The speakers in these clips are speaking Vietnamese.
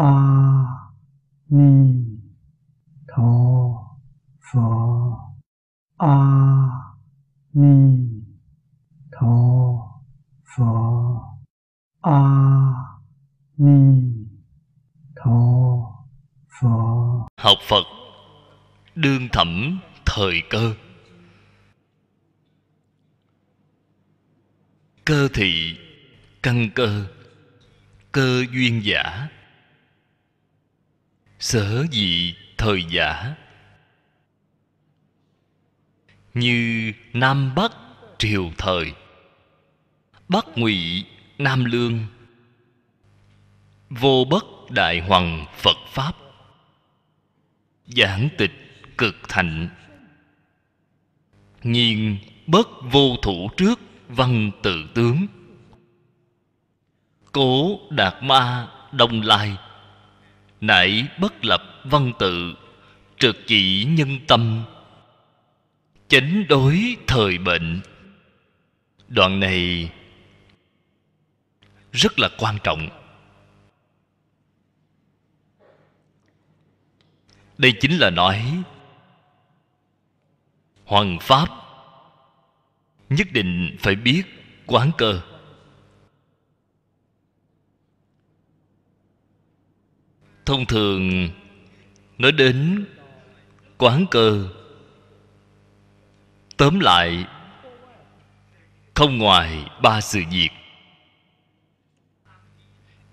A-ni-tho-vă, A-ni-tho-vă, A-ni-tho-vă. Học Phật đương thẩm thời cơ. Cơ thị, căn cơ, cơ duyên giả, sở dị thời giả. Như Nam Bắc Triều thời, Bắc Ngụy Nam Lương, Vô Bất Đại Hoằng Phật Pháp, Giảng Tịch Cực Thạnh, Nhiên Bất Vô Thủ Trước Văn Tự Tướng, Cố Đạt Ma Đông Lai, nãy bất lập văn tự, trực chỉ nhân tâm, chánh đối thời bệnh. Đoạn này rất là quan trọng. Đây chính là nói hoằng pháp nhất định phải biết quán cơ. Thông thường nói đến quán cơ, tóm lại không ngoài ba sự việc.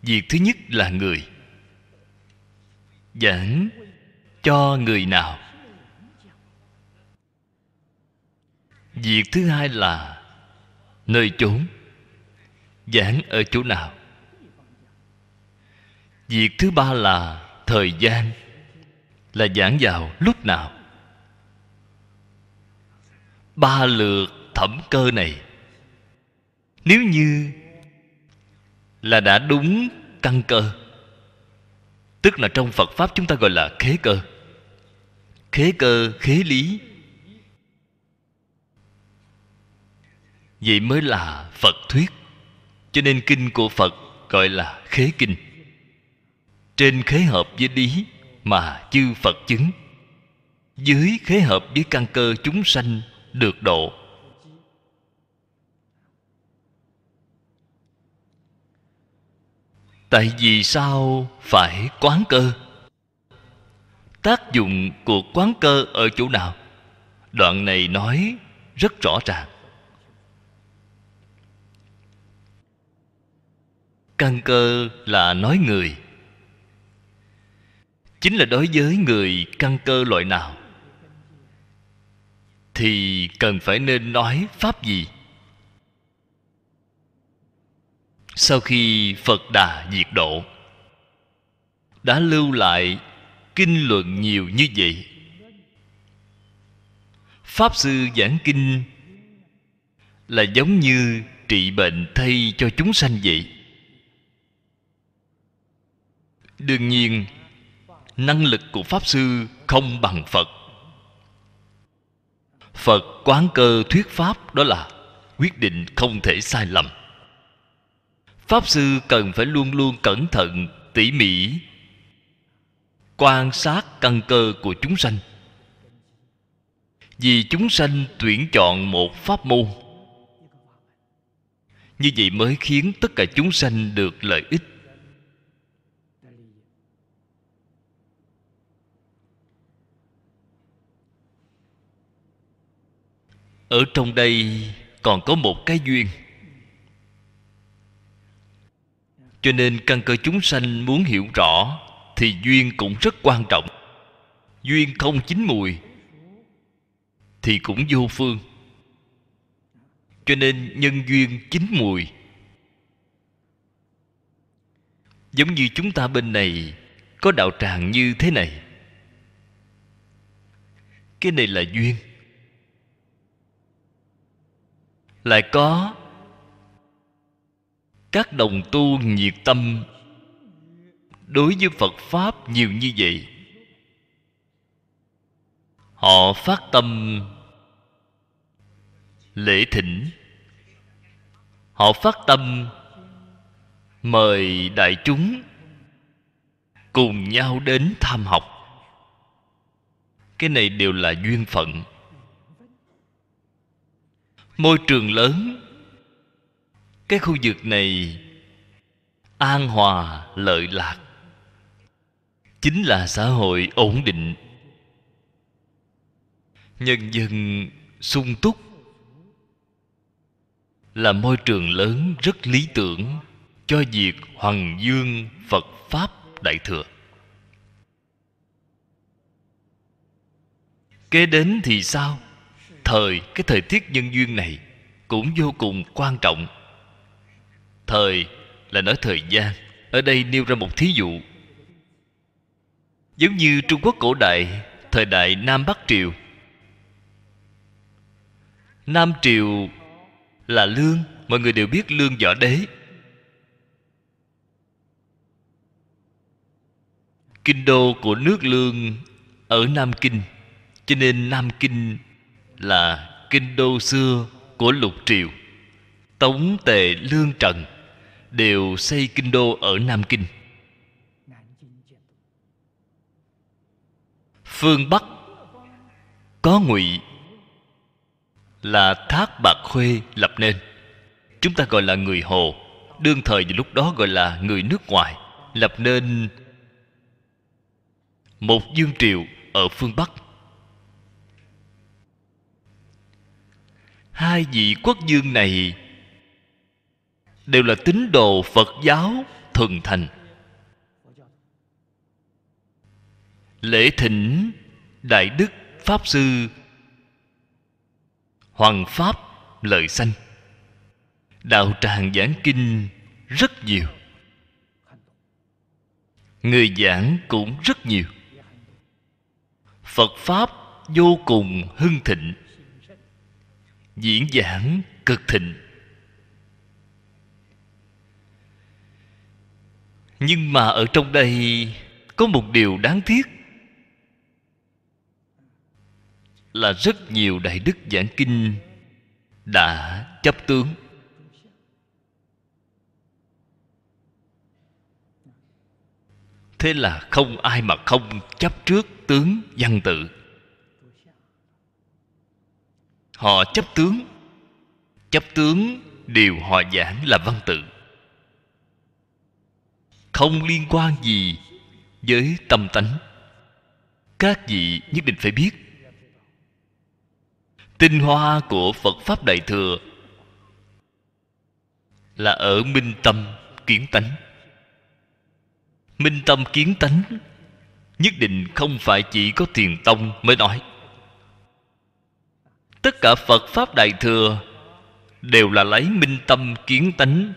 Việc thứ nhất là người. Giảng cho người nào? Việc thứ hai là nơi chốn. Giảng ở chỗ nào? Việc thứ ba là thời gian, là giảng vào lúc nào. Ba lượt thẩm cơ này, nếu như là đã đúng căn cơ, tức là trong Phật Pháp chúng ta gọi là khế cơ. Khế cơ, khế lý, vậy mới là Phật thuyết. Cho nên kinh của Phật gọi là khế kinh. Trên khế hợp với lý mà chư Phật chứng, dưới khế hợp với căn cơ chúng sanh được độ. Tại vì sao phải quán cơ? Tác dụng của quán cơ ở chỗ nào? Đoạn này nói rất rõ ràng. Căn cơ là nói người. Chính là đối với người căn cơ loại nào thì cần phải nên nói pháp gì. Sau khi Phật Đà diệt độ đã lưu lại kinh luận nhiều như vậy, pháp sư giảng kinh là giống như trị bệnh thay cho chúng sanh vậy. Đương nhiên năng lực của pháp sư không bằng Phật. Phật quán cơ thuyết pháp, đó là quyết định không thể sai lầm. Pháp sư cần phải luôn luôn cẩn thận, tỉ mỉ quan sát căn cơ của chúng sanh. Vì chúng sanh tuyển chọn một pháp môn, như vậy mới khiến tất cả chúng sanh được lợi ích. Ở trong đây còn có một cái duyên. Cho nên căn cơ chúng sanh muốn hiểu rõ thì duyên cũng rất quan trọng. Duyên không chín mùi thì cũng vô phương. Cho nên nhân duyên chín mùi. Giống như chúng ta bên này có đạo tràng như thế này, cái này là duyên. Lại có các đồng tu nhiệt tâm đối với Phật Pháp nhiều như vậy. Họ phát tâm lễ thỉnh, họ phát tâm mời đại chúng cùng nhau đến tham học. Cái này đều là duyên phận. Môi trường lớn, cái khu vực này an hòa lợi lạc, chính là xã hội ổn định, nhân dân sung túc, là môi trường lớn rất lý tưởng cho việc hoằng dương Phật Pháp Đại Thừa. Kế đến thì sao? Cái thời tiết nhân duyên này cũng vô cùng quan trọng. Thời là nói thời gian, ở đây nêu ra một thí dụ. Giống như Trung Quốc cổ đại, thời đại Nam Bắc Triều. Nam Triều là Lương, mọi người đều biết Lương Võ Đế. Kinh đô của nước Lương ở Nam Kinh, cho nên Nam Kinh là kinh đô xưa của Lục Triều. Tống, Tề, Lương, Trần đều xây kinh đô ở Nam Kinh. Phương Bắc có Ngụy, là Thác Bạc Khuê lập nên. Chúng ta gọi là người Hồ, đương thời vào lúc đó gọi là người nước ngoài, lập nên một Dương Triều ở phương Bắc. Hai vị quốc dương này đều là tín đồ Phật giáo thuần thành. Lễ thỉnh Đại Đức Pháp Sư Hoàng Pháp Lợi sanh, đạo tràng giảng kinh rất nhiều, người giảng cũng rất nhiều, Phật Pháp vô cùng hưng thịnh, diễn giảng cực thịnh. Nhưng mà ở trong đây có một điều đáng tiếc là rất nhiều đại đức giảng kinh đã chấp tướng. Thế là không ai mà không chấp trước tướng văn tự. Họ chấp tướng điều họ giảng là văn tự, không liên quan gì với tâm tánh. Các vị nhất định phải biết, tinh hoa của Phật Pháp Đại Thừa là ở minh tâm kiến tánh. Minh tâm kiến tánh nhất định không phải chỉ có Thiền Tông mới nói. Tất cả Phật Pháp Đại Thừa đều là lấy minh tâm kiến tánh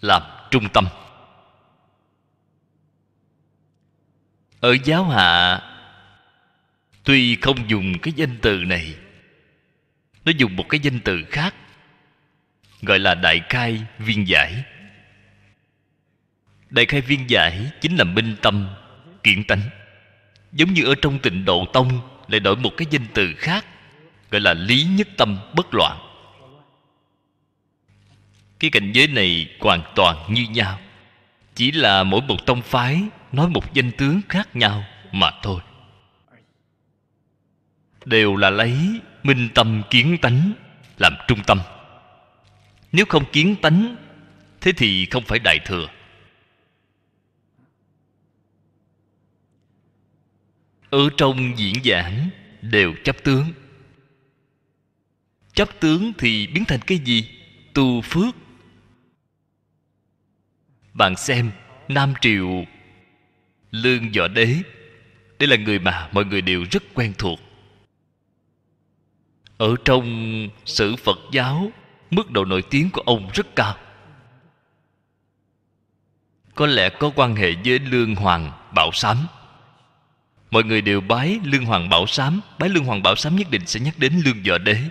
làm trung tâm. Ở giáo hạ tuy không dùng cái danh từ này, nó dùng một cái danh từ khác, gọi là đại khai viên giải. Đại khai viên giải chính là minh tâm kiến tánh. Giống như ở trong Tịnh Độ Tông lại đổi một cái danh từ khác, gọi là lý nhất tâm bất loạn. Cái cảnh giới này hoàn toàn như nhau, chỉ là mỗi một tông phái nói một danh tướng khác nhau mà thôi. Đều là lấy minh tâm kiến tánh làm trung tâm. Nếu không kiến tánh, thế thì không phải Đại Thừa. Ở trong diễn giảng đều chấp tướng. Chấp tướng thì biến thành cái gì? Tu phước. Bạn xem Nam Triều Lương Võ Đế, đây là người mà mọi người đều rất quen thuộc. Ở trong sử Phật giáo, mức độ nổi tiếng của ông rất cao. Có lẽ có quan hệ với Lương Hoàng Bảo Sám. Mọi người đều bái Lương Hoàng Bảo Sám. Bái Lương Hoàng Bảo Sám nhất định sẽ nhắc đến Lương Võ Đế.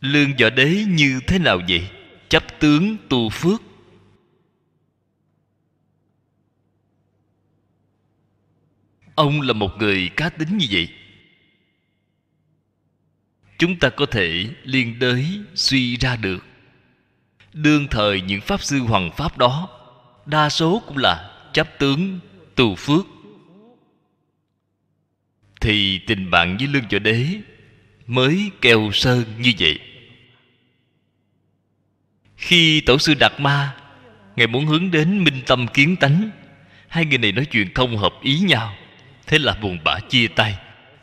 Lương Võ Đế như thế nào vậy? Chấp tướng tu phước. Ông là một người cá tính như vậy. Chúng ta có thể liên đới suy ra được Đương thời những Pháp Sư Hoằng Pháp đó đa số cũng là chấp tướng tu phước, thì tình bạn với Lương Võ Đế mới keo sơn như vậy. Khi Tổ sư Đạt Ma Ngài muốn hướng đến minh tâm kiến tánh, hai người này nói chuyện không hợp ý nhau, thế là buồn bã chia tay.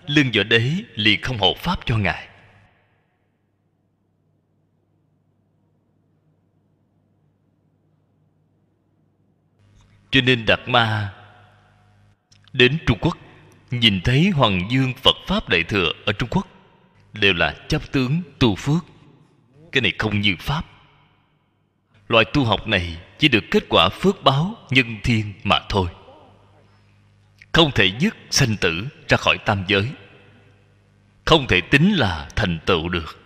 Lương Võ Đế liền không hộ pháp cho Ngài. Cho nên Đạt Ma đến Trung Quốc, nhìn thấy Hoằng Dương Phật Pháp Đại Thừa ở Trung Quốc đều là chấp tướng tu phước. Cái này không như Pháp. Loại tu học này chỉ được kết quả phước báo nhân thiên mà thôi, không thể dứt sanh tử ra khỏi tam giới, không thể tính là thành tựu được.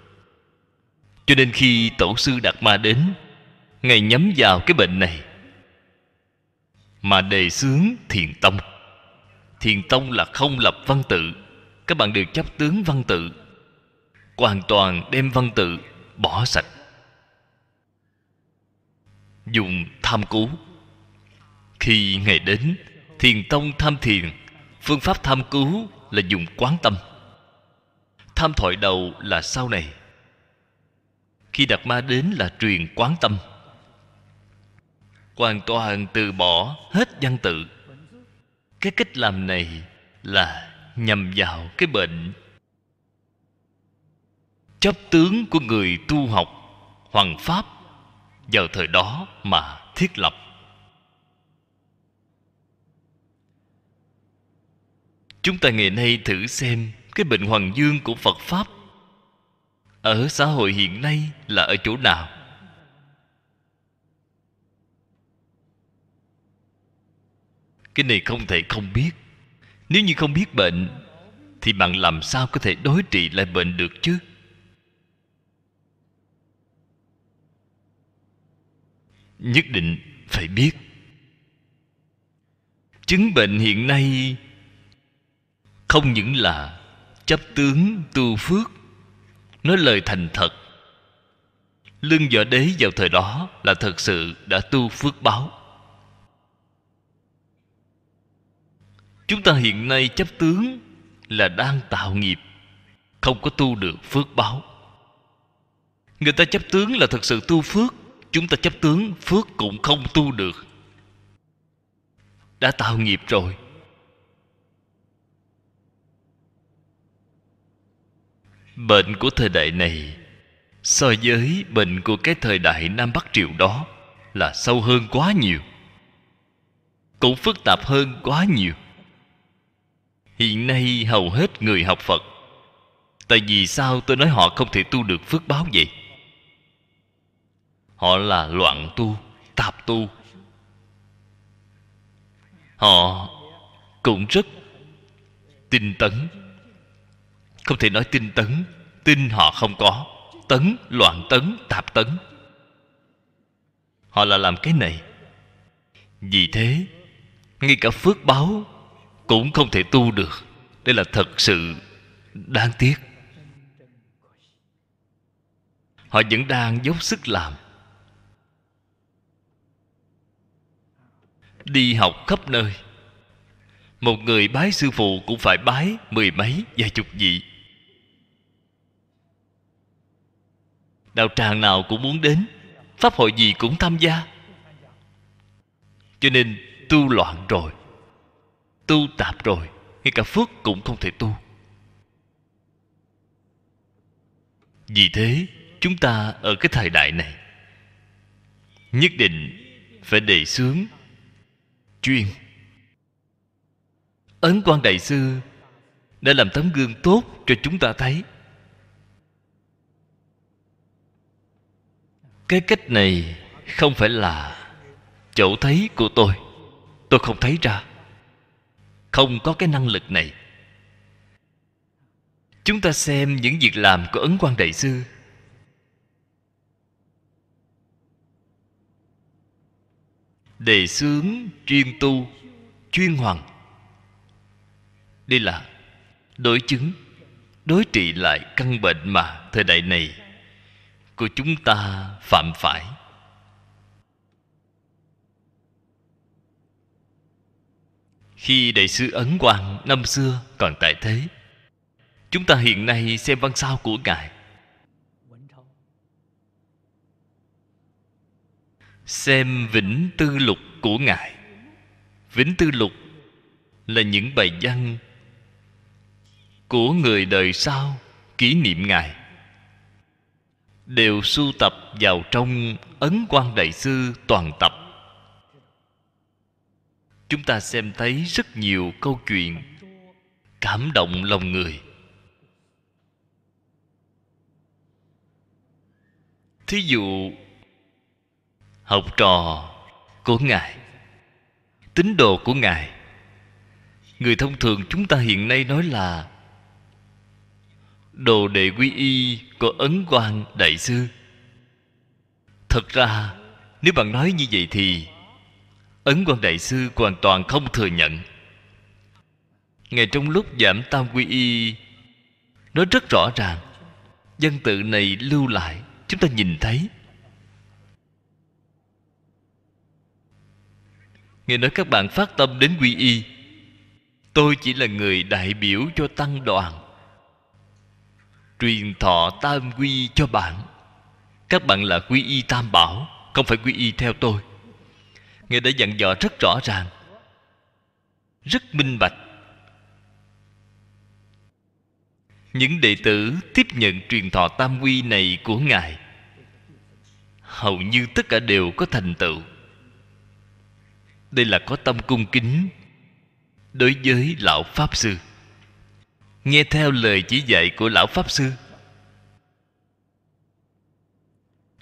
Cho nên khi Tổ sư Đạt Ma đến, Ngài nhắm vào cái bệnh này mà đề xướng thiền tông. Thiền tông là không lập văn tự, các bạn đều chấp tướng văn tự, hoàn toàn đem văn tự bỏ sạch, dùng tham cú. Khi Ngài đến, thiền tông tham thiền, phương pháp tham cứu là dùng quán tâm. Tham thoại đầu là sau này. Khi Đạt Ma đến là truyền quán tâm, hoàn toàn từ bỏ hết văn tự. Cái cách làm này là nhằm vào cái bệnh chấp tướng của người tu học Hoằng Pháp vào thời đó mà thiết lập. Chúng ta ngày nay thử xem, cái bệnh Hoằng Dương của Phật Pháp ở xã hội hiện nay là ở chỗ nào? Cái này không thể không biết. Nếu như không biết bệnh thì bạn làm sao có thể đối trị lại bệnh được chứ? Nhất định phải biết. Chứng bệnh hiện nay không những là chấp tướng tu phước, nói lời thành thật. Lương Võ Đế vào thời đó là thật sự đã tu phước báo. Chúng ta hiện nay chấp tướng là đang tạo nghiệp, không có tu được phước báo. Người ta chấp tướng là thật sự tu phước, chúng ta chấp tướng phước cũng không tu được, đã tạo nghiệp rồi. Bệnh của thời đại này so với bệnh của cái thời đại Nam Bắc Triều đó là sâu hơn quá nhiều, cũng phức tạp hơn quá nhiều. Hiện nay hầu hết người học Phật, tại vì sao tôi nói họ không thể tu được phước báo vậy? Họ là loạn tu, tạp tu. Họ cũng rất tinh tấn. Không thể nói tinh tấn, tinh họ không có, tấn, loạn tấn, tạp tấn. Họ là làm cái này. Vì thế, ngay cả phước báo cũng không thể tu được. Đây là thật sự đáng tiếc. Họ vẫn đang dốc sức làm, đi học khắp nơi. Một người bái sư phụ cũng phải bái mười mấy vài chục vị. Đạo tràng nào cũng muốn đến, pháp hội gì cũng tham gia. Cho nên tu loạn rồi, tu tạp rồi, ngay cả phước cũng không thể tu. Vì thế chúng ta ở cái thời đại này nhất định phải đề xướng chuyên. Ấn Quang Đại Sư đã làm tấm gương tốt cho chúng ta thấy. Cái cách này không phải là chỗ thấy của tôi không thấy ra, không có cái năng lực này. Chúng ta xem những việc làm của Ấn Quang Đại Sư, đề xướng chuyên tu, chuyên hoằng. Đây là đối chứng, đối trị lại căn bệnh mà thời đại này của chúng ta phạm phải. Khi đại sư Ấn Quang năm xưa còn tại thế, chúng ta hiện nay xem văn sao của ngài, xem Vĩnh Tư Lục của ngài. Vĩnh Tư Lục là những bài văn của người đời sau kỷ niệm ngài, đều sưu tập vào trong Ấn Quang đại sư toàn tập. Chúng ta xem thấy rất nhiều câu chuyện cảm động lòng người. Thí dụ học trò của ngài, tín đồ của ngài, người thông thường chúng ta hiện nay nói là đồ đệ quy y của Ấn Quang đại sư. Thật ra nếu bạn nói như vậy thì Ấn Quang đại sư hoàn toàn không thừa nhận. Ngay trong lúc giảm tam quy y nói rất rõ ràng, văn tự này lưu lại, chúng ta nhìn thấy. Nghe nói các bạn phát tâm đến quy y, tôi chỉ là người đại biểu cho tăng đoàn, truyền thọ tam quy cho bạn. Các bạn là quy y tam bảo, không phải quy y theo tôi. Ngài đã dặn dò rất rõ ràng, rất minh bạch. Những đệ tử tiếp nhận truyền thọ tam quy này của ngài, hầu như tất cả đều có thành tựu. Đây là có tâm cung kính đối với lão pháp sư, nghe theo lời chỉ dạy của lão pháp sư.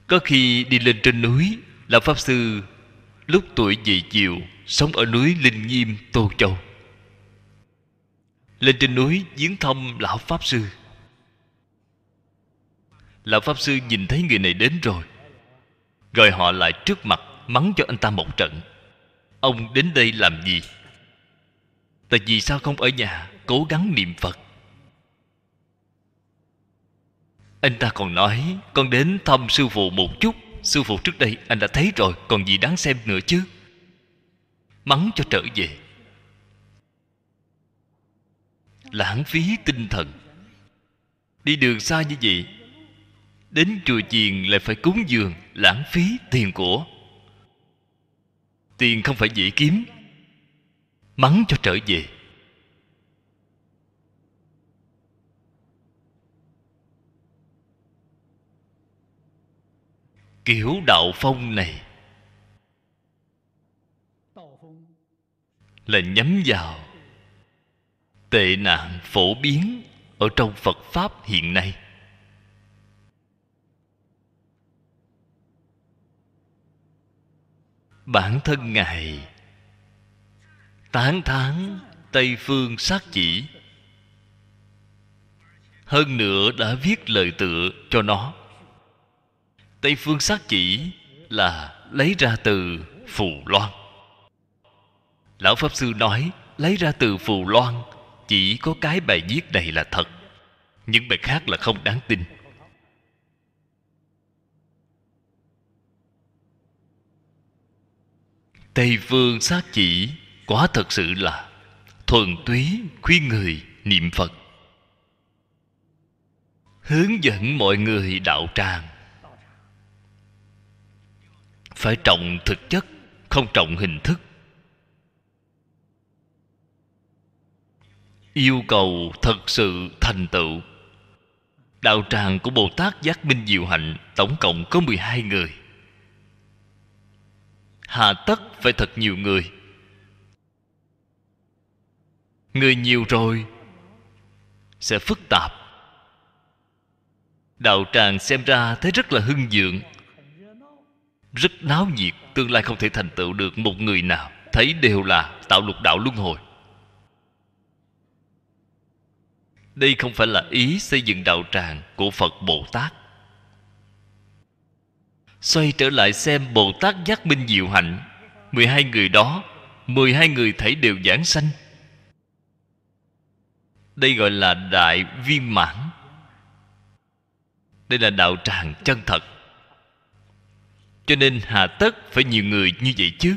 Có khi đi lên trên núi, lão pháp sư lúc tuổi về chiều sống ở núi Linh Nghiêm, Tô Châu. Lên trên núi viếng thăm lão pháp sư. Lão pháp sư nhìn thấy người này đến rồi, gọi họ lại trước mặt, mắng cho anh ta một trận. Ông đến đây làm gì? Tại vì sao không ở nhà cố gắng niệm Phật? Anh ta còn nói, con đến thăm sư phụ một chút, sư phụ trước đây anh đã thấy rồi, còn gì đáng xem nữa chứ. Mắng cho trở về, lãng phí tinh thần. Đi đường xa như vậy, đến chùa chiền lại phải cúng dường, lãng phí tiền của. Tiền không phải dễ kiếm, mắng cho trở về. Kiểu đạo phong này là nhắm vào tệ nạn phổ biến ở trong Phật Pháp hiện nay. Bản thân ngài tán thán Tây Phương sát chỉ, hơn nữa đã viết lời tựa cho nó. Tây Phương sát chỉ là lấy ra từ Phù Loan. Lão pháp sư nói lấy ra từ Phù Loan, chỉ có cái bài viết này là thật, những bài khác là không đáng tin. Tây Phương sát chỉ quả thật sự là thuần túy khuyên người niệm Phật, hướng dẫn mọi người đạo tràng. Phải trọng thực chất, không trọng hình thức. Yêu cầu thật sự thành tựu. Đạo tràng của Bồ Tát Giác Minh Diệu Hạnh tổng cộng có 12 người. Hà tất phải thật nhiều người? Người nhiều rồi sẽ phức tạp. Đạo tràng xem ra thấy rất là hưng vượng, rất náo nhiệt, tương lai không thể thành tựu được một người nào. Thấy đều là tạo lục đạo luân hồi. Đây không phải là ý xây dựng đạo tràng của Phật Bồ Tát. Xoay trở lại xem Bồ Tát Giác Minh Diệu Hạnh, 12 người đó, 12 người thảy đều giảng sanh. Đây gọi là đại viên mãn. Đây là đạo tràng chân thật. Cho nên hà tất phải nhiều người như vậy chứ?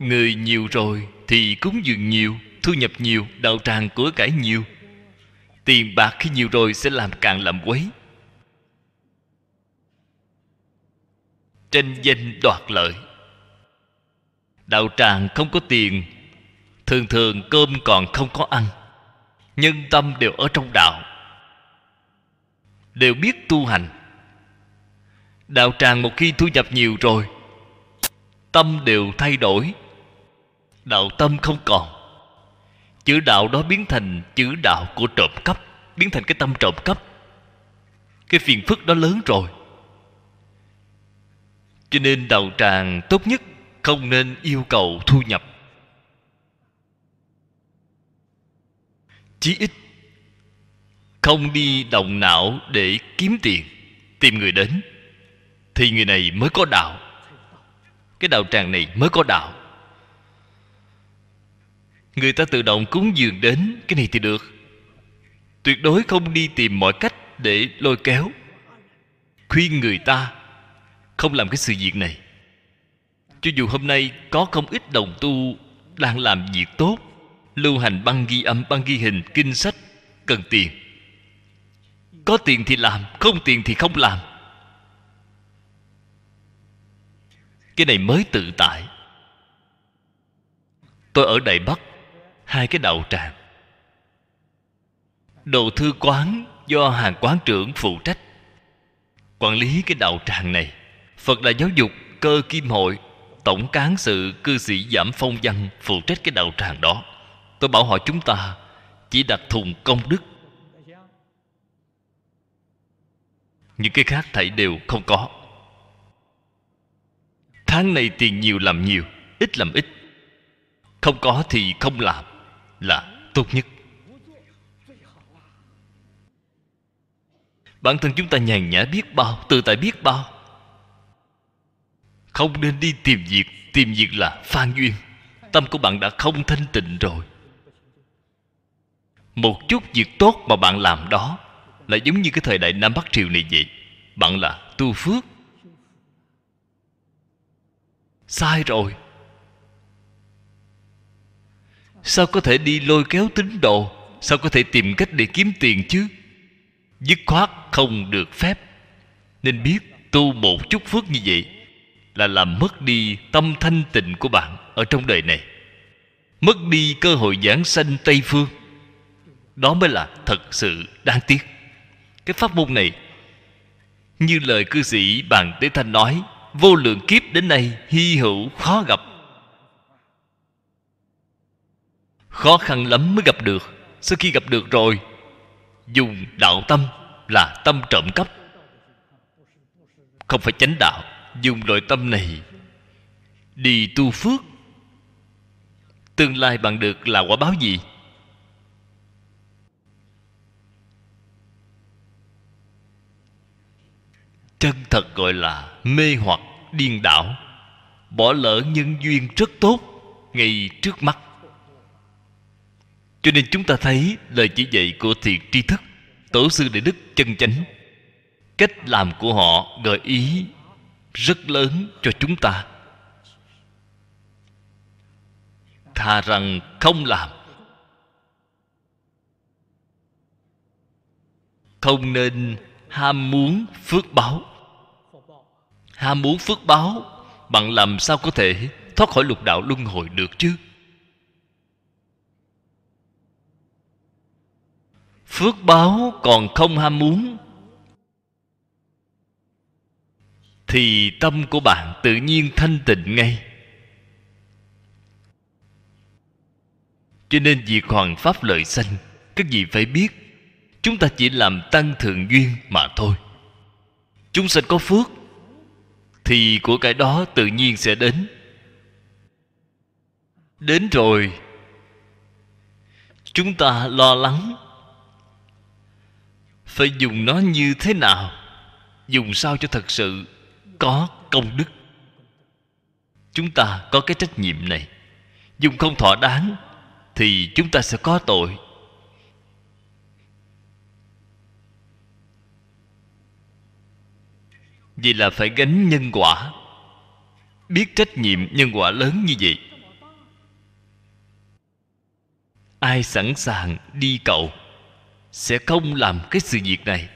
Người nhiều rồi thì cúng dường nhiều, thu nhập nhiều, đạo tràng của cải nhiều. Tiền bạc khi nhiều rồi sẽ làm càng làm quấy, tranh danh đoạt lợi. Đạo tràng không có tiền, thường thường cơm còn không có ăn. Nhân tâm đều ở trong đạo, đều biết tu hành. Đạo tràng một khi thu nhập nhiều rồi, tâm đều thay đổi, đạo tâm không còn. Chữ đạo đó biến thành chữ đạo của trộm cắp, biến thành cái tâm trộm cắp. Cái phiền phức đó lớn rồi. Cho nên đạo tràng tốt nhất không nên yêu cầu thu nhập. Chí ít không đi động não để kiếm tiền, tìm người đến thì người này mới có đạo, cái đạo tràng này mới có đạo. Người ta tự động cúng dường đến, cái này thì được. Tuyệt đối không đi tìm mọi cách để lôi kéo, khuyên người ta không làm cái sự việc này. Cho dù hôm nay có không ít đồng tu đang làm việc tốt, lưu hành băng ghi âm, băng ghi hình, kinh sách, cần tiền. Có tiền thì làm, không tiền thì không làm. Cái này mới tự tại. Tôi ở Đài Bắc, hai cái đạo tràng. Đồ thư quán do hàng quán trưởng phụ trách, quản lý cái đạo tràng này. Phật Đà Giáo Dục Cơ Kim Hội tổng cán sự cư sĩ Giảm Phong Văn phụ trách cái đạo tràng đó. Tôi bảo họ chúng ta chỉ đặt thùng công đức, những cái khác thảy đều không có. Tháng này tiền nhiều làm nhiều, ít làm ít. Không có thì không làm là tốt nhất. Bản thân chúng ta nhàn nhã biết bao, tự tại biết bao. Không nên đi tìm việc. Tìm việc là phan duyên. Tâm của bạn đã không thanh tịnh rồi. Một chút việc tốt mà bạn làm đó là giống như cái thời đại Nam Bắc Triều này vậy. Bạn là tu phước. Sai rồi. Sao có thể đi lôi kéo tín đồ? Sao có thể tìm cách để kiếm tiền chứ? Dứt khoát không được phép. Nên biết tu một chút phước như vậy là làm mất đi tâm thanh tịnh của bạn ở trong đời này, mất đi cơ hội giảng sanh Tây Phương. Đó mới là thật sự đáng tiếc. Cái pháp môn này, như lời cư sĩ Bàng Thế Thanh nói, vô lượng kiếp đến nay hy hữu khó gặp. Khó khăn lắm mới gặp được. Sau khi gặp được rồi, dùng đạo tâm là tâm trộm cắp, không phải chánh đạo. Dùng loại tâm này đi tu phước, tương lai bạn được là quả báo gì? Chân thật gọi là mê hoặc điên đảo, bỏ lỡ nhân duyên rất tốt ngay trước mắt. Cho nên chúng ta thấy lời chỉ dạy của thiện tri thức, tổ sư đại đức chân chánh, cách làm của họ gợi ý rất lớn cho chúng ta. Thà rằng không làm, không nên ham muốn phước báo. Ham muốn phước báo, bạn làm sao có thể thoát khỏi lục đạo luân hồi được chứ? Phước báo còn không ham muốn thì tâm của bạn tự nhiên thanh tịnh ngay. Cho nên việc Hoàng Pháp Lợi sanh, các vị phải biết, chúng ta chỉ làm tăng thượng duyên mà thôi. Chúng sanh có phước thì của cái đó tự nhiên sẽ đến. Đến rồi, chúng ta lo lắng phải dùng nó như thế nào, dùng sao cho thật sự có công đức. Chúng ta có cái trách nhiệm này. Dùng không thỏa đáng thì chúng ta sẽ có tội. Vì là phải gánh nhân quả, biết trách nhiệm nhân quả lớn như vậy. Ai sẵn sàng đi cầu sẽ không làm cái sự việc này.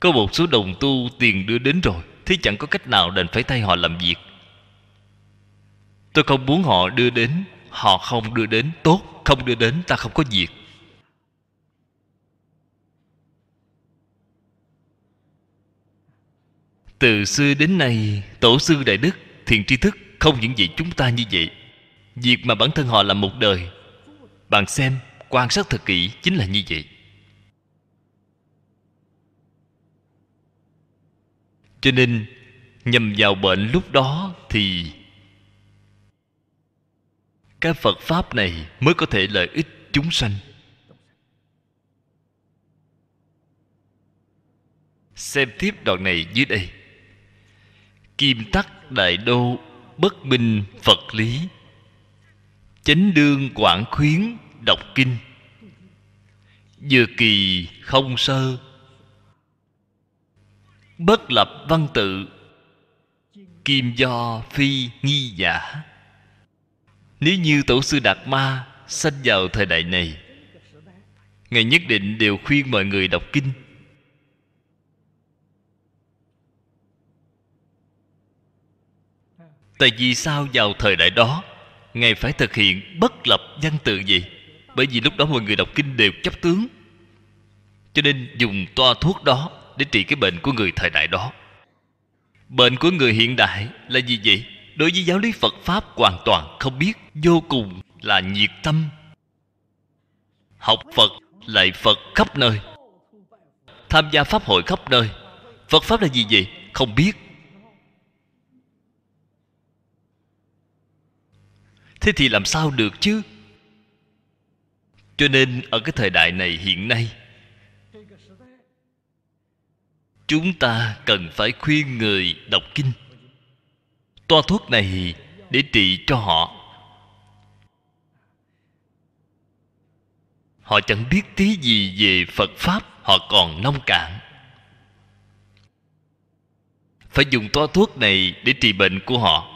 Có một số đồng tu tiền đưa đến rồi thì chẳng có cách nào, đành phải thay họ làm việc. Tôi không muốn họ đưa đến. Họ không đưa đến, tốt. Không đưa đến, ta không có việc. Từ xưa đến nay, tổ sư Đại Đức, Thiện Tri Thức không những vậy chúng ta như vậy. Việc mà bản thân họ làm một đời, bạn xem, quan sát thật kỹ, chính là như vậy. Cho nên nhằm vào bệnh lúc đó thì cái Phật Pháp này mới có thể lợi ích chúng sanh. Xem tiếp đoạn này dưới đây. Kim tắc đại đô bất minh Phật lý, chánh đương quảng khuyến đọc kinh, vừa kỳ không sơ, bất lập văn tự, kim do phi nghi giả. Nếu như tổ sư Đạt Ma sanh vào thời đại này, ngài nhất định đều khuyên mọi người đọc kinh. Tại vì sao vào thời đại đó ngài phải thực hiện bất lập văn tự gì? Bởi vì lúc đó mọi người đọc kinh đều chấp tướng, cho nên dùng toa thuốc đó để trị cái bệnh của người thời đại đó. Bệnh của người hiện đại là gì vậy? Đối với giáo lý Phật Pháp hoàn toàn không biết, vô cùng là nhiệt tâm học Phật, lại Phật khắp nơi, tham gia pháp hội khắp nơi. Phật Pháp là gì vậy? Không biết. Thế thì làm sao được chứ? Cho nên ở cái thời đại này hiện nay, chúng ta cần phải khuyên người đọc kinh. Toa thuốc này để trị cho họ. Họ chẳng biết tí gì về Phật Pháp, họ còn nông cạn. Phải dùng toa thuốc này để trị bệnh của họ.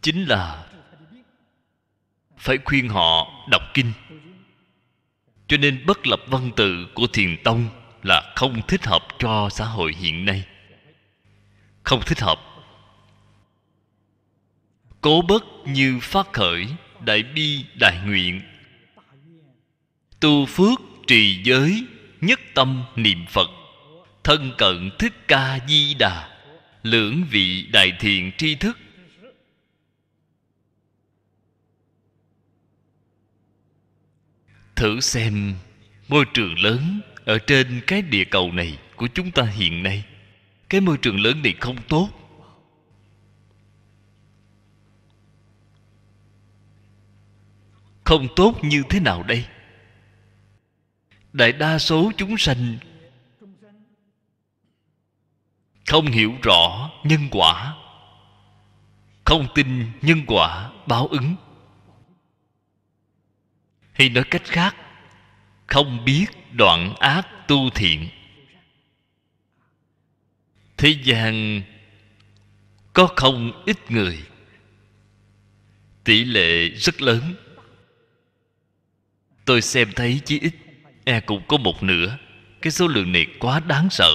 Chính là phải khuyên họ đọc kinh. Cho nên bất lập văn tự của Thiền Tông là không thích hợp cho xã hội hiện nay. Không thích hợp. Cố bất như phát khởi, đại bi đại nguyện, tu phước trì giới, nhất tâm niệm Phật, thân cận Thích Ca Di Đà, lưỡng vị đại thiện tri thức. Thử xem môi trường lớn ở trên cái địa cầu này của chúng ta hiện nay. Cái môi trường lớn này không tốt. Không tốt như thế nào đây? Đại đa số chúng sanh không hiểu rõ nhân quả, không tin nhân quả báo ứng. Hay nói cách khác, không biết đoạn ác tu thiện. Thế gian có không ít người, tỷ lệ rất lớn, tôi xem thấy chí ít cũng có một nửa. Cái số lượng này quá đáng sợ.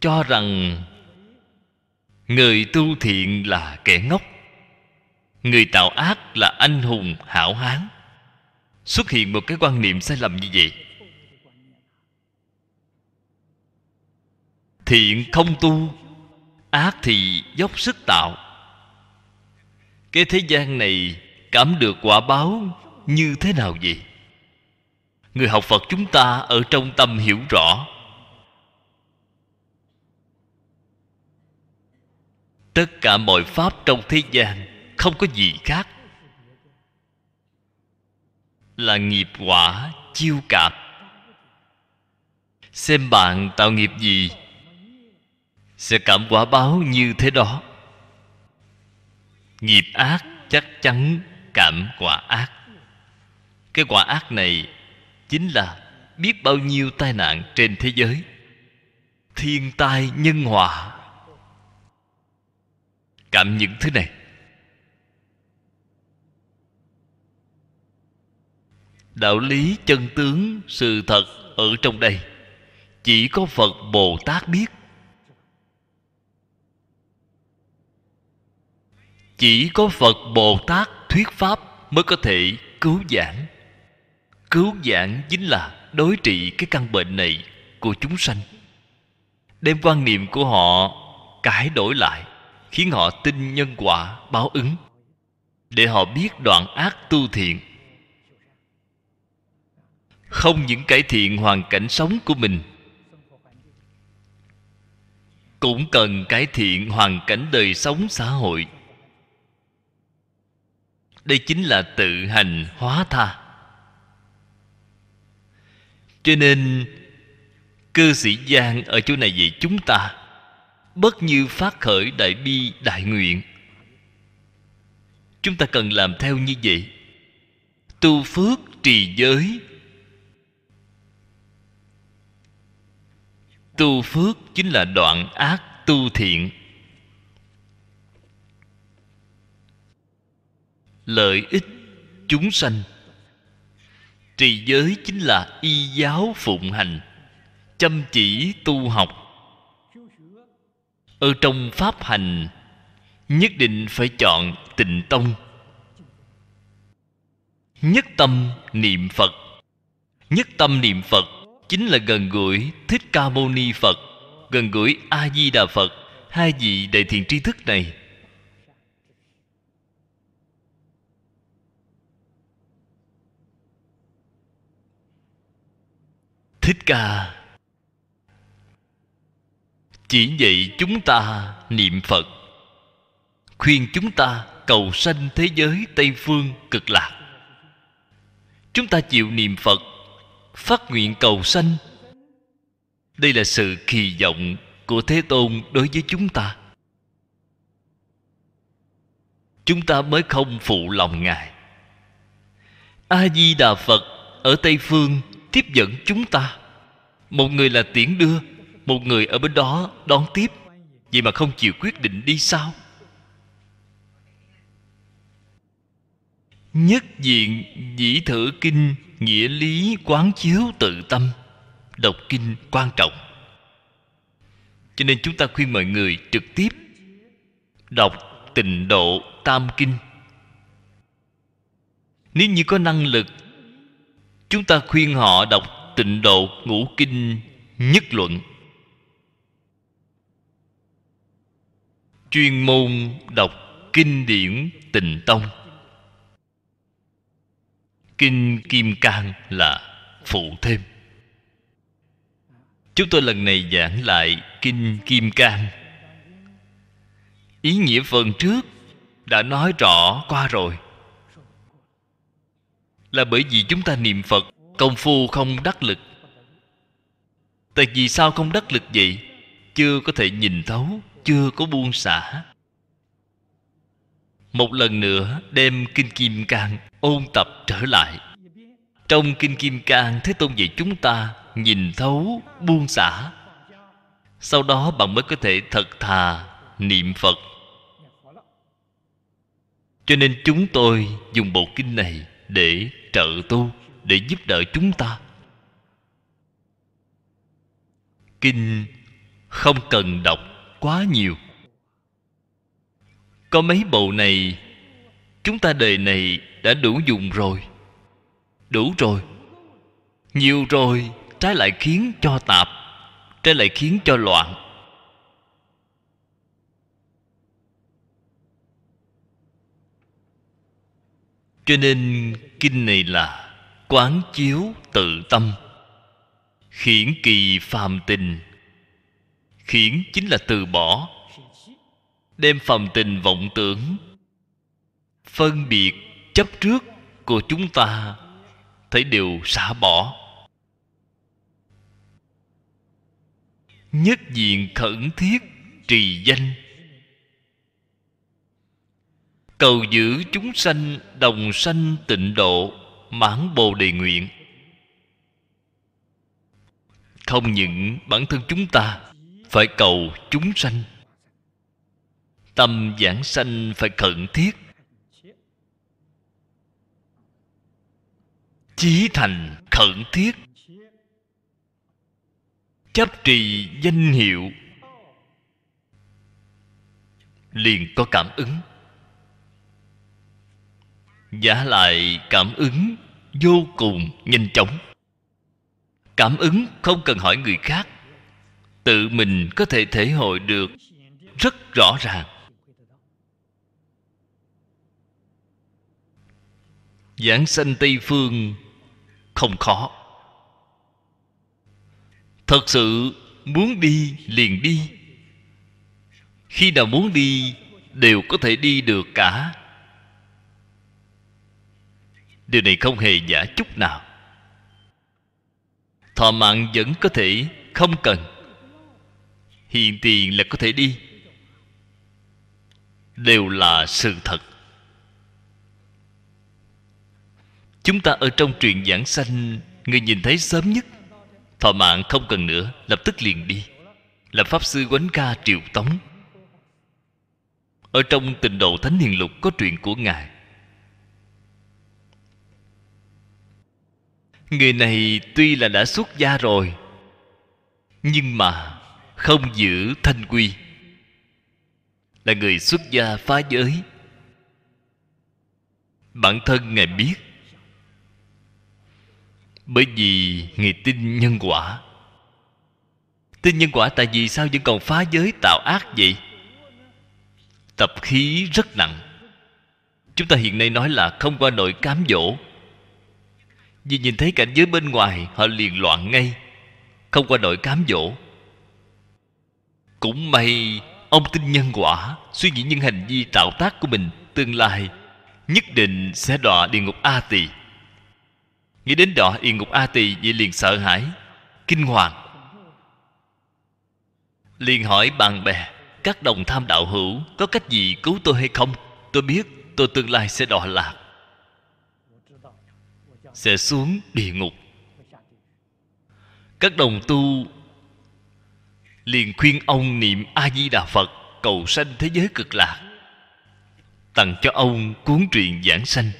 Cho rằng người tu thiện là kẻ ngốc, người tạo ác là anh hùng hảo hán. Xuất hiện một cái quan niệm sai lầm như vậy. Thiện không tu, ác thì dốc sức tạo. Cái thế gian này cảm được quả báo như thế nào vậy? Người học Phật chúng ta ở trong tâm hiểu rõ. Tất cả mọi pháp trong thế gian không có gì khác là nghiệp quả chiêu cạp. Xem bạn tạo nghiệp gì sẽ cảm quả báo như thế đó. Nghiệp ác chắc chắn cảm quả ác. Cái quả ác này chính là biết bao nhiêu tai nạn trên thế giới, thiên tai nhân họa. Cảm những thứ này Đạo lý chân tướng sự thật ở trong đây chỉ có Phật Bồ Tát biết, chỉ có Phật Bồ Tát thuyết pháp mới có thể cứu giảng. Cứu giảng chính là đối trị cái căn bệnh này của chúng sanh, đem quan niệm của họ cải đổi lại, khiến họ tin nhân quả báo ứng, để họ biết đoạn ác tu thiện. Không những cải thiện hoàn cảnh sống của mình, cũng cần cải thiện hoàn cảnh đời sống xã hội. Đây chính là tự hành hóa tha. Cho nên cư sĩ Giang ở chỗ này dạy chúng ta bất như phát khởi đại bi đại nguyện. Chúng ta cần làm theo như vậy. Tu phước trì giới. Tu phước chính là đoạn ác tu thiện. Lợi ích chúng sanh. Trì giới chính là y giáo phụng hành, chăm chỉ tu học. Ở trong pháp hành nhất định phải chọn tịnh tông, nhất tâm niệm Phật. Nhất tâm niệm Phật chính là gần gũi Thích Ca Mâu Ni Phật, gần gũi A Di Đà Phật, hai vị đại thiện tri thức này. Thích Ca chỉ dạy chúng ta niệm Phật, khuyên chúng ta cầu sanh thế giới Tây Phương Cực Lạc. Chúng ta chịu niệm Phật, phát nguyện cầu sanh. Đây là sự kỳ vọng của Thế Tôn đối với chúng ta. Chúng ta mới không phụ lòng Ngài. A-di-đà Phật ở Tây Phương tiếp dẫn chúng ta. Một người là tiễn đưa, một người ở bên đó đón tiếp. Vậy mà không chịu quyết định đi sao? Nhất diện dĩ thử kinh, nghĩa lý quán chiếu tự tâm. Đọc kinh quan trọng. Cho nên chúng ta khuyên mọi người trực tiếp đọc Tịnh độ tam kinh. Nếu như có năng lực, chúng ta khuyên họ đọc Tịnh độ ngũ kinh nhất luận. Chuyên môn đọc kinh điển Tịnh tông. Kinh Kim Cang là phụ thêm. Chúng tôi lần này giảng lại Kinh Kim Cang. Ý nghĩa phần trước đã nói rõ qua rồi. Là bởi vì chúng ta niệm Phật, công phu không đắc lực. Tại vì sao không đắc lực vậy? Chưa có thể nhìn thấu, chưa có buông xả. Một lần nữa đem Kinh Kim Cang ôn tập trở lại. Trong Kinh Kim Cang, Thế Tôn dạy chúng ta nhìn thấu, buông xả. Sau đó bạn mới có thể thật thà niệm Phật. Cho nên chúng tôi dùng bộ kinh này để trợ tu, để giúp đỡ chúng ta. Kinh không cần đọc quá nhiều. Có mấy bộ này, chúng ta đời này đã đủ dùng rồi. Đủ rồi, nhiều rồi, trái lại khiến cho tạp, trái lại khiến cho loạn. Cho nên kinh này là quán chiếu tự tâm, khiển kỳ phàm tình. Khiển chính là từ bỏ, đem phàm tình vọng tưởng, phân biệt chấp trước của chúng ta thấy đều xả bỏ. Nhất diện khẩn thiết trì danh, cầu giữ chúng sanh đồng sanh tịnh độ, mãn bồ đề nguyện. Không những bản thân chúng ta phải cầu chúng sanh, tâm vãng sanh phải khẩn thiết. chí thành khẩn thiết chấp trì danh hiệu, liền có cảm ứng. Vả lại cảm ứng vô cùng nhanh chóng. Cảm ứng không cần hỏi người khác, tự mình có thể thể hội được rất rõ ràng. Giảng sanh Tây Phương không khó. Thật sự muốn đi liền đi. Khi nào muốn đi đều có thể đi được cả. Điều này không hề giả chút nào. Thọ mạng vẫn có thể không cần, hiện tiền là có thể đi. Đều là sự thật. Chúng ta ở trong truyền giảng sanh, người nhìn thấy sớm nhất, thọ mạng không cần nữa, lập tức liền đi, là Pháp Sư Quán Kha Triệu Tống. Ở trong Tịnh độ Thánh Hiền Lục có truyện của Ngài. Người này tuy là đã xuất gia rồi, nhưng mà không giữ thanh quy, là người xuất gia phá giới. Bản thân Ngài biết, bởi vì Ngài tin nhân quả. Tin nhân quả, tại vì sao vẫn còn phá giới tạo ác vậy? Tập khí rất nặng. Chúng ta hiện nay nói là không qua nổi cám dỗ. Vì nhìn thấy cảnh giới bên ngoài, họ liền loạn ngay, không qua nổi cám dỗ. Cũng may ông tin nhân quả, suy nghĩ những hành vi tạo tác của mình tương lai nhất định sẽ đọa địa ngục A Tỳ. Nghĩ đến đọa địa ngục A Tỳ, vậy liền sợ hãi, kinh hoàng, liền hỏi bạn bè, các đồng tham đạo hữu, có cách gì cứu tôi hay không? Tôi biết tôi tương lai sẽ đọa lạc, sẽ xuống địa ngục. Các đồng tu liền khuyên ông niệm A-di-đà Phật, cầu sanh thế giới cực lạc, tặng cho ông cuốn truyện giảng sanh.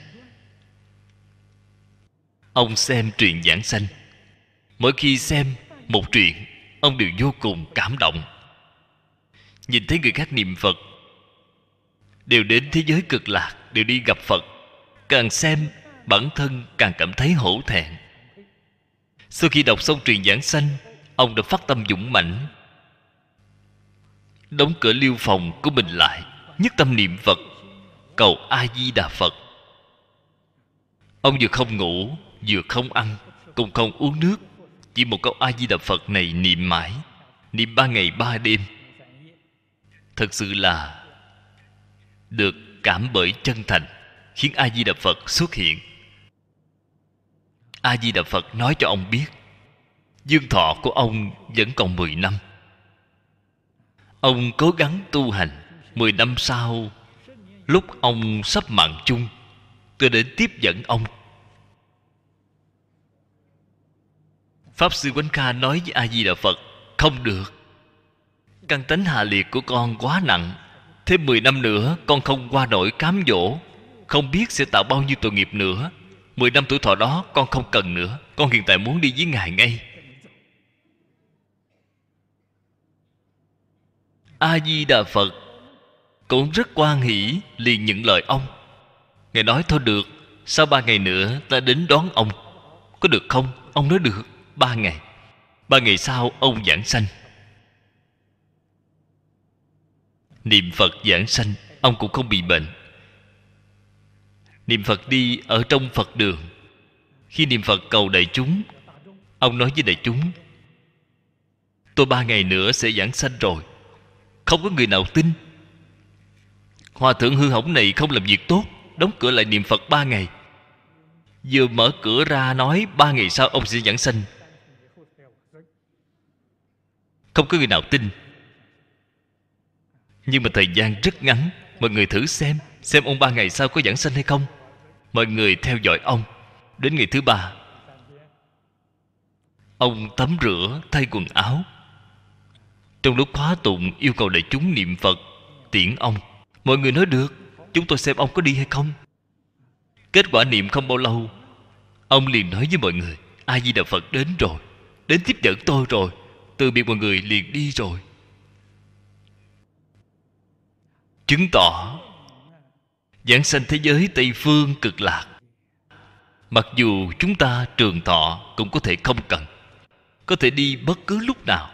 Ông xem truyện giảng sanh, mỗi khi xem một truyện, ông đều vô cùng cảm động. Nhìn thấy người khác niệm Phật, đều đến thế giới cực lạc, đều đi gặp Phật, càng xem bản thân càng cảm thấy hổ thẹn. Sau khi đọc xong truyện giảng sanh, ông đã phát tâm dũng mãnh, đóng cửa liêu phòng của mình lại, nhất tâm niệm Phật, cầu A-di-đà Phật. Ông vừa không ngủ, vừa không ăn, cũng không uống nước, chỉ một câu A-di-đà Phật này niệm mãi, niệm 3 ngày 3 đêm. Thật sự là được cảm bởi chân thành, khiến A-di-đà Phật xuất hiện. A-di-đà Phật nói cho ông biết dương thọ của ông vẫn còn 10 năm. Ông cố gắng tu hành, 10 năm sau, lúc ông sắp mạng chung, tôi đến tiếp dẫn ông. Pháp Sư Quán Kha nói với A-di-đà Phật, không được, căn tánh hạ liệt của con quá nặng, thêm 10 năm nữa con không qua nổi cám dỗ, không biết sẽ tạo bao nhiêu tội nghiệp nữa. 10 năm tuổi thọ đó con không cần nữa, con hiện tại muốn đi với Ngài ngay. A-di-đà Phật cũng rất hoan hỷ, liền nhận lời ông. Ngài nói, thôi được, sau 3 ngày nữa ta đến đón ông, có được không? Ông nói được. 3 ngày. 3 ngày sau ông giảng sanh. Niệm Phật giảng sanh, ông cũng không bị bệnh. Niệm Phật đi ở trong Phật đường. Khi niệm Phật cầu đại chúng, ông nói với đại chúng, tôi 3 ngày nữa sẽ giảng sanh rồi. Không có người nào tin. Hòa thượng hư hỏng này không làm việc tốt, đóng cửa lại niệm Phật 3 ngày. Vừa mở cửa ra nói 3 ngày sau ông sẽ giảng sanh, không có người nào tin. Nhưng mà thời gian rất ngắn, mọi người thử xem ông 3 ngày sau có giảng sanh hay không. Mọi người theo dõi ông. Đến ngày thứ 3, ông tắm rửa, thay quần áo. Trong lúc khóa tụng yêu cầu đại chúng niệm Phật tiễn ông. Mọi người nói được, chúng tôi xem ông có đi hay không. Kết quả niệm không bao lâu, Ông liền nói với mọi người: A Di Đà Phật đến rồi, đến tiếp dẫn tôi rồi. Từ biệt mọi người liền đi rồi, chứng tỏ giảng sanh thế giới Tây Phương Cực Lạc. Mặc dù chúng ta trường thọ cũng có thể không cần, có thể đi bất cứ lúc nào.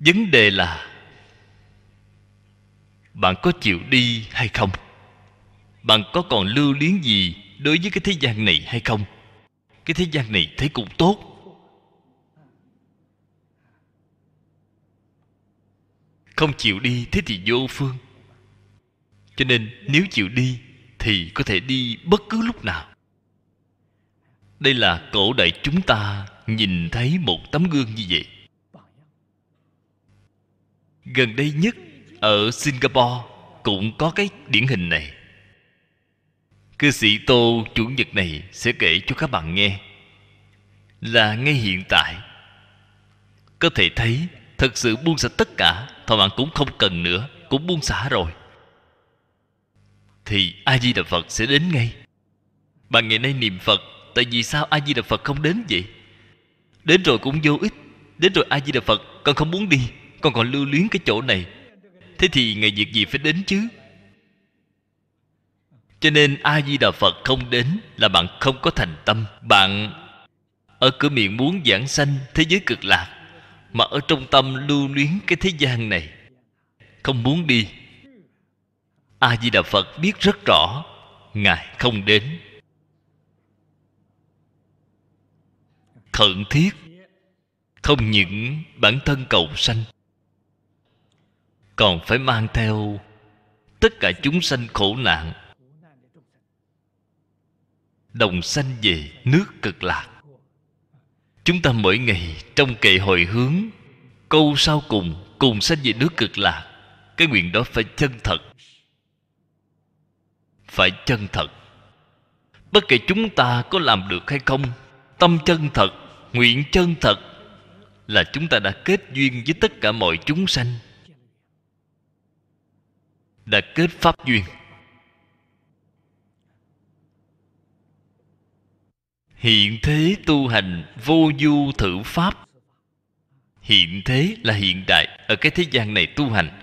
Vấn đề là bạn có chịu đi hay không? Bạn có còn lưu luyến gì đối với cái thế gian này hay không? Cái thế gian này thấy cũng tốt, không chịu đi thế thì vô phương. Cho nên nếu chịu đi thì có thể đi bất cứ lúc nào. Đây là cổ đại chúng ta nhìn thấy một tấm gương như vậy. Gần đây nhất ở Singapore cũng có cái điển hình này. Cư sĩ Tô chủ nhật này sẽ kể cho các bạn nghe. Là ngay hiện tại có thể thấy thật sự buông xả tất cả, thọ mạng cũng không cần nữa, cũng buông xả rồi, thì A-di-đà Phật sẽ đến ngay. Bạn ngày nay niệm Phật, tại vì sao A-di-đà Phật không đến vậy? Đến rồi cũng vô ích. Đến rồi A-di-đà Phật, con không muốn đi, con còn lưu luyến cái chỗ này, thế thì ngày việc gì phải đến chứ? Cho nên A-di-đà Phật không đến là bạn không có thành tâm. Bạn ở cửa miệng muốn giảng sanh thế giới cực lạc, mà ở trong tâm lưu luyến cái thế gian này, không muốn đi. A-di-đà Phật biết rất rõ, Ngài không đến. Khẩn thiết không những bản thân cầu sanh, còn phải mang theo tất cả chúng sanh khổ nạn đồng sanh về nước cực lạc. Chúng ta mỗi ngày trong kệ hồi hướng câu sau cùng, cùng sanh về nước cực lạc, cái nguyện đó phải chân thật. Phải chân thật. Bất kể chúng ta có làm được hay không, tâm chân thật, nguyện chân thật là chúng ta đã kết duyên với tất cả mọi chúng sanh, đã kết pháp duyên. Hiện thế tu hành vô du thử pháp. Hiện thế là hiện đại, ở cái thế gian này tu hành.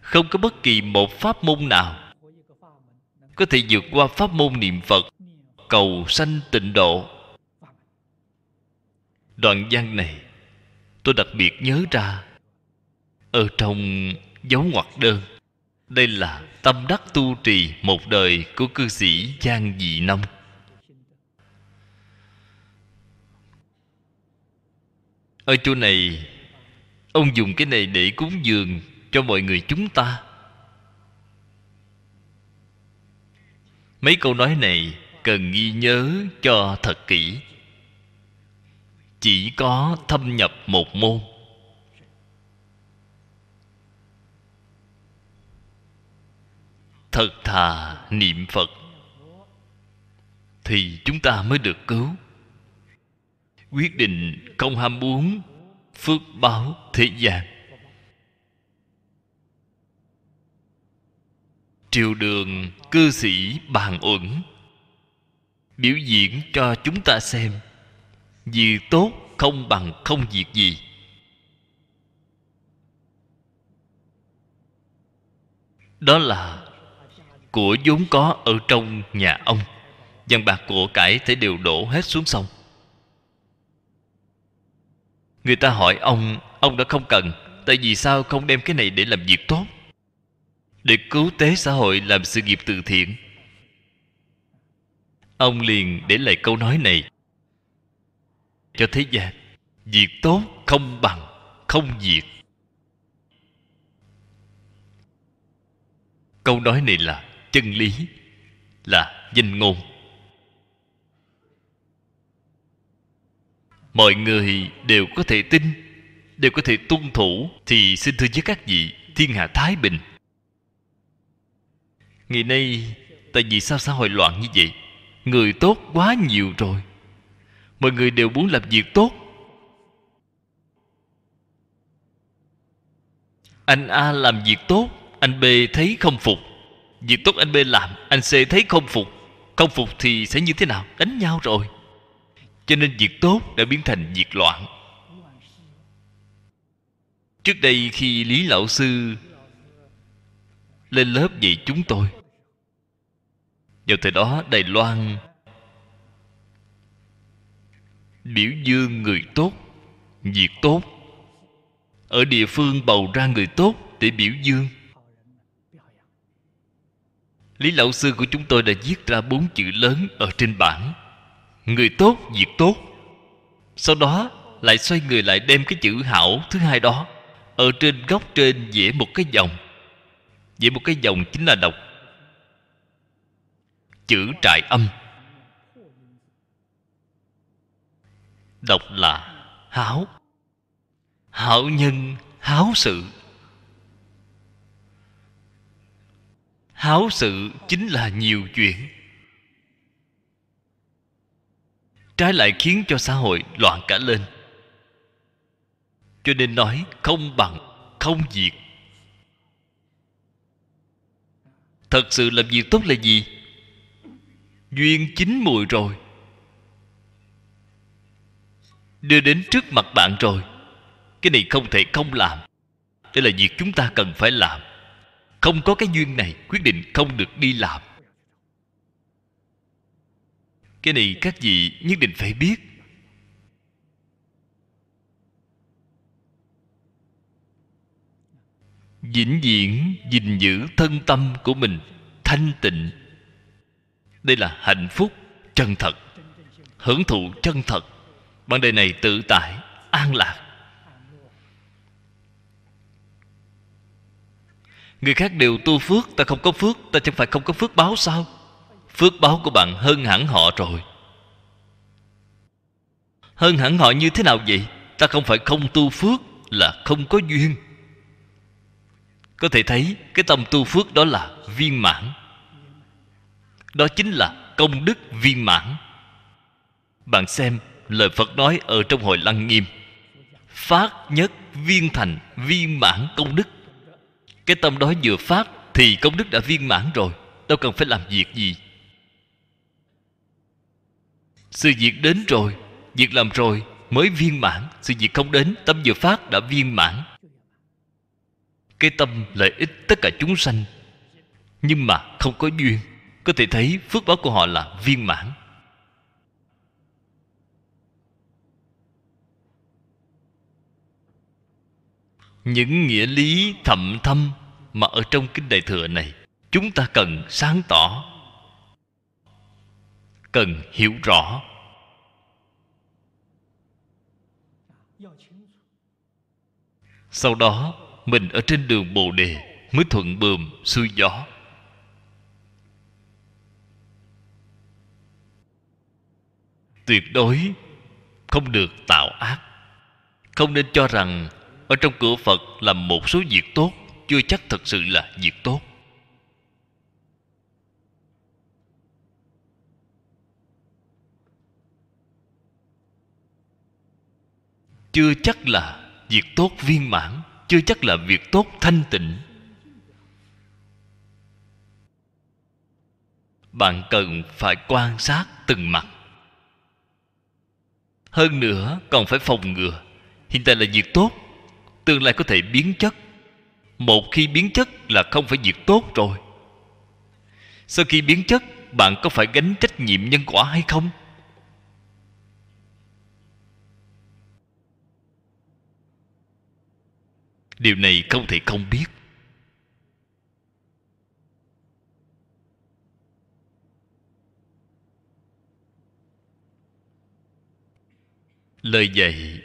Không có bất kỳ một pháp môn nào có thể vượt qua pháp môn niệm Phật, cầu sanh tịnh độ. Đoạn văn này tôi đặc biệt nhớ ra ở trong dấu ngoặc đơn. Đây là tâm đắc tu trì một đời của cư sĩ Giang Dị Nông. Ở chỗ này ông dùng cái này để cúng dường cho mọi người chúng ta. Mấy câu nói này cần ghi nhớ cho thật kỹ. Chỉ có thâm nhập một môn, thật thà niệm Phật, thì chúng ta mới được cứu. Quyết định không ham muốn phước báo thế gian. Triều đường cư sĩ Bàng Uẩn biểu diễn cho chúng ta xem, vì tốt không bằng không việc gì. Đó là của vốn có ở trong nhà ông, vàng bạc của cải thể đều đổ hết xuống sông. Người ta hỏi ông đã không cần, tại vì sao không đem cái này để làm việc tốt, để cứu tế xã hội, làm sự nghiệp từ thiện? Ông liền để lại câu nói này cho thế gian: việc tốt không bằng không việc. Câu nói này là chân lý, là danh ngôn. Mọi người đều có thể tin, đều có thể tuân thủ, thì xin thưa với các vị, thiên hạ thái bình. Ngày nay tại vì sao xã hội loạn như vậy? Người tốt quá nhiều rồi, mọi người đều muốn làm việc tốt. Anh A làm việc tốt, anh B thấy không phục. Việc tốt anh B làm, anh C thấy không phục. Không phục thì sẽ như thế nào? Đánh nhau rồi. Cho nên việc tốt đã biến thành việc loạn. Trước đây khi Lý Lão Sư lên lớp dạy chúng tôi, vào thời đó Đài Loan biểu dương người tốt, việc tốt, ở địa phương bầu ra người tốt để biểu dương. Lý Lão Sư của chúng tôi đã viết ra 4 chữ lớn ở trên bảng: người tốt, việc tốt. Sau đó lại xoay người lại đem cái chữ hảo thứ hai đó ở trên góc trên vẽ một cái vòng. Vẽ một cái vòng chính là đọc chữ trại âm, đọc là hảo. Hảo nhân, hảo sự. Hảo sự chính là nhiều chuyện, trái lại khiến cho xã hội loạn cả lên. Cho nên nói không bằng không việc. Thật sự làm việc tốt là gì? Duyên chín mùi rồi, đưa đến trước mặt bạn rồi, cái này không thể không làm. Đây là việc chúng ta cần phải làm. Không có cái duyên này, quyết định không được đi làm. Cái này các vị nhất định phải biết. Vĩnh viễn gìn giữ thân tâm của mình thanh tịnh, đây là hạnh phúc chân thật. Hưởng thụ chân thật, bạn đời này tự tại an lạc. Người khác đều tu phước, ta không có phước, ta chẳng phải không có phước báo sao? Phước báo của bạn hơn hẳn họ rồi. Hơn hẳn họ như thế nào vậy? Ta không phải không tu phước, là không có duyên. Có thể thấy cái tâm tu phước đó là viên mãn. Đó chính là công đức viên mãn. Bạn xem lời Phật nói ở trong hồi Lăng Nghiêm: phát nhất viên thành viên mãn công đức. Cái tâm đó vừa phát thì công đức đã viên mãn rồi, đâu cần phải làm việc gì. Sự việc đến rồi, việc làm rồi mới viên mãn. Sự việc không đến, tâm vừa phát đã viên mãn. Cái tâm lợi ích tất cả chúng sanh, nhưng mà không có duyên. Có thể thấy phước báo của họ là viên mãn. Những nghĩa lý thậm thâm mà ở trong Kinh Đại Thừa này chúng ta cần sáng tỏ, cần hiểu rõ. Sau đó mình ở trên đường Bồ Đề mới thuận buồm xuôi gió. Tuyệt đối không được tạo ác. Không nên cho rằng ở trong cửa Phật làm một số việc tốt chưa chắc thật sự là việc tốt. Chưa chắc là việc tốt viên mãn, chưa chắc là việc tốt thanh tịnh. Bạn cần phải quan sát từng mặt. Hơn nữa còn phải phòng ngừa. Hiện tại là việc tốt, tương lai có thể biến chất. Một khi biến chất là không phải việc tốt rồi. Sau khi biến chất, bạn có phải gánh trách nhiệm nhân quả hay không? Điều này không thể không biết. Lời dạy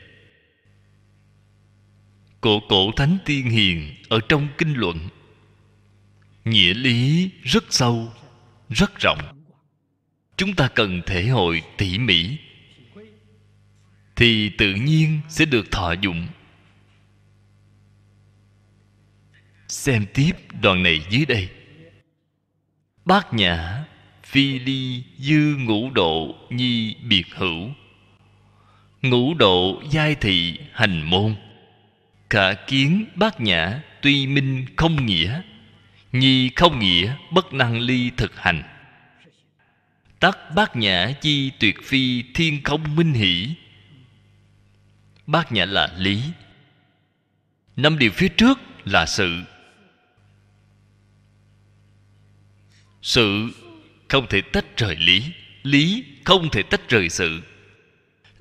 của cổ thánh tiên hiền ở trong kinh luận, nghĩa lý rất sâu, rất rộng. Chúng ta cần thể hội tỉ mỉ thì tự nhiên sẽ được thọ dụng. Xem tiếp đoạn này dưới đây: bát nhã phi ly dư ngũ độ nhi biệt hữu, ngũ độ giai thị hành môn, khả kiến bát nhã tuy minh không nghĩa, nhi không nghĩa bất năng ly thực hành. Tắc bát nhã chi tuyệt phi thiên không minh hỷ. Bát nhã là lý, năm điều phía trước là sự. Sự không thể tách rời lý, lý không thể tách rời sự.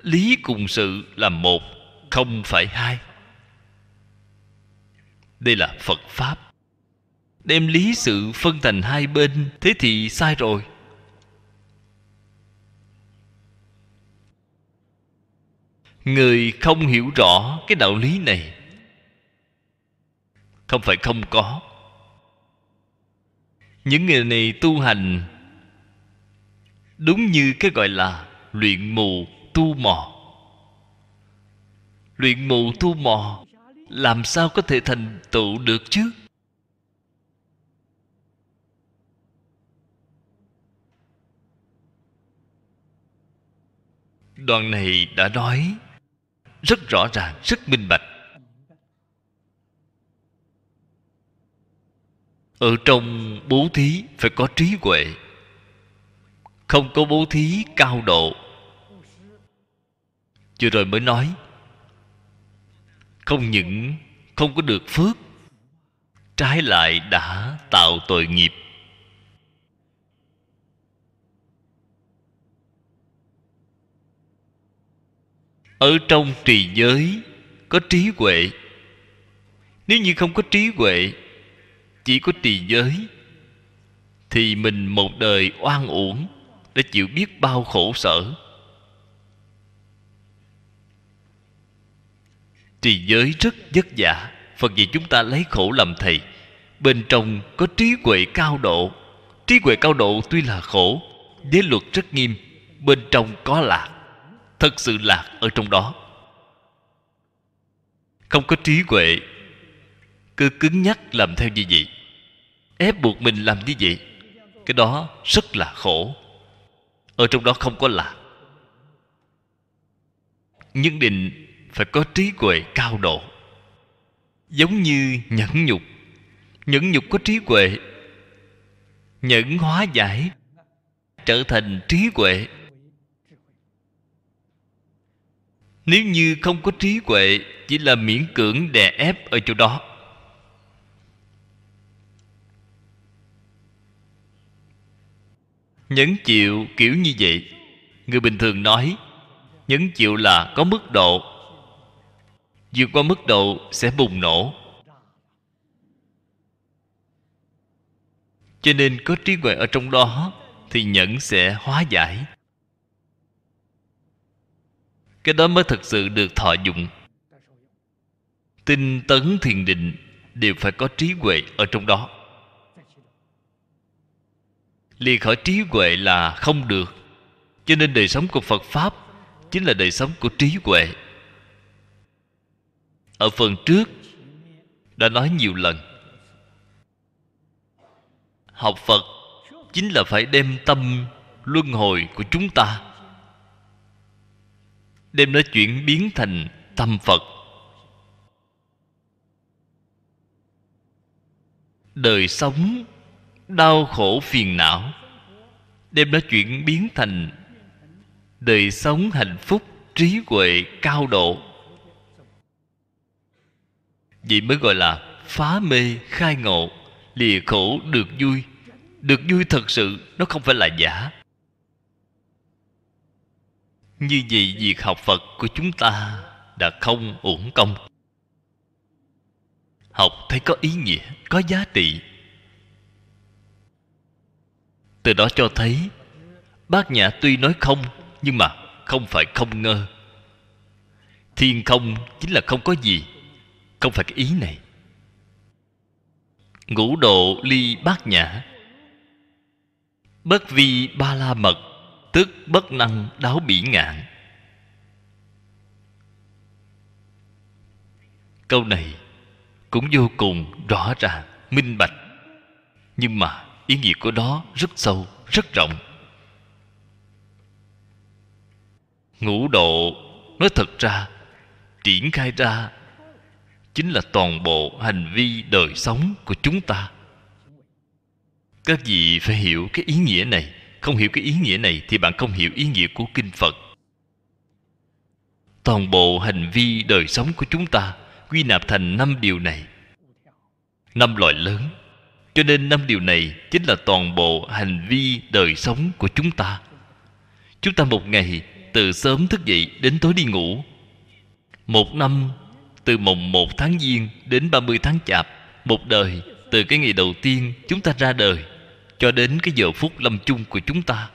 Lý cùng sự là một, không phải hai. Đây là Phật Pháp. Đem lý sự phân thành hai bên, thế thì sai rồi. Người không hiểu rõ cái đạo lý này không phải không có. Những người này tu hành đúng như cái gọi là luyện mù tu mò. Luyện mù tu mò làm sao có thể thành tựu được chứ? Đoạn này đã nói rất rõ ràng, rất minh bạch. Ở trong bố thí phải có trí huệ. Không có bố thí cao độ. Vừa rồi mới nói, không những không có được phước, trái lại đã tạo tội nghiệp. Ở trong trì giới có trí huệ. Nếu như không có trí huệ, chỉ có trì giới, thì mình một đời oan uổng, đã chịu biết bao khổ sở. Trì giới rất vất vả. Phật dạy chúng ta lấy khổ làm thầy. Bên trong có trí huệ cao độ. Trí huệ cao độ tuy là khổ, giới luật rất nghiêm, bên trong có lạc. Thật sự lạc ở trong đó. Không có trí huệ, cứ cứng nhắc làm theo như vậy, ép buộc mình làm như vậy, cái đó rất là khổ. Ở trong đó không có lạc. Nhưng định phải có trí huệ cao độ. Giống như nhẫn nhục. Nhẫn nhục có trí huệ. Nhẫn hóa giải, trở thành trí huệ. Nếu như không có trí huệ, chỉ là miễn cưỡng đè ép ở chỗ đó. Nhẫn chịu kiểu như vậy. Người bình thường nói nhẫn chịu là có mức độ. Vượt qua mức độ sẽ bùng nổ. Cho nên có trí huệ ở trong đó thì nhẫn sẽ hóa giải. Cái đó mới thực sự được thọ dụng. Tinh tấn thiền định đều phải có trí huệ ở trong đó. Lìa khỏi trí huệ là không được. Cho nên đời sống của Phật Pháp chính là đời sống của trí huệ. Ở phần trước đã nói nhiều lần, học Phật chính là phải đem tâm luân hồi của chúng ta, đem nó chuyển biến thành tâm Phật. Đời sống đau khổ phiền não, đem nó chuyển biến thành đời sống hạnh phúc, trí huệ cao độ. Vậy mới gọi là phá mê khai ngộ, lìa khổ được vui. Được vui thật sự, nó không phải là giả. Như vậy việc học Phật của chúng ta đã không uổng công. Học thấy có ý nghĩa, có giá trị. Từ đó cho thấy Bát Nhã tuy nói không, nhưng mà không phải không ngơ. Thiên không chính là không có gì, không phải cái ý này. Ngũ độ ly Bát Nhã, bất vi ba la mật, tức bất năng đáo bỉ ngạn. Câu này cũng vô cùng rõ ràng, minh bạch. Nhưng mà ý nghĩa của đó rất sâu, rất rộng. Ngũ độ nói thật ra, triển khai ra chính là toàn bộ hành vi đời sống của chúng ta. Các vị phải hiểu cái ý nghĩa này không hiểu cái ý nghĩa này thì bạn không hiểu ý nghĩa của kinh Phật. Toàn bộ hành vi đời sống của chúng ta quy nạp thành 5 điều này, 5 loại lớn. Cho nên 5 điều này chính là toàn bộ hành vi đời sống của chúng ta. Chúng ta một ngày từ sớm thức dậy đến tối đi ngủ. Một năm từ mùng 1 tháng Giêng đến 30 tháng Chạp. Một đời từ cái ngày đầu tiên chúng ta ra đời cho đến cái giờ phút lâm chung của chúng ta,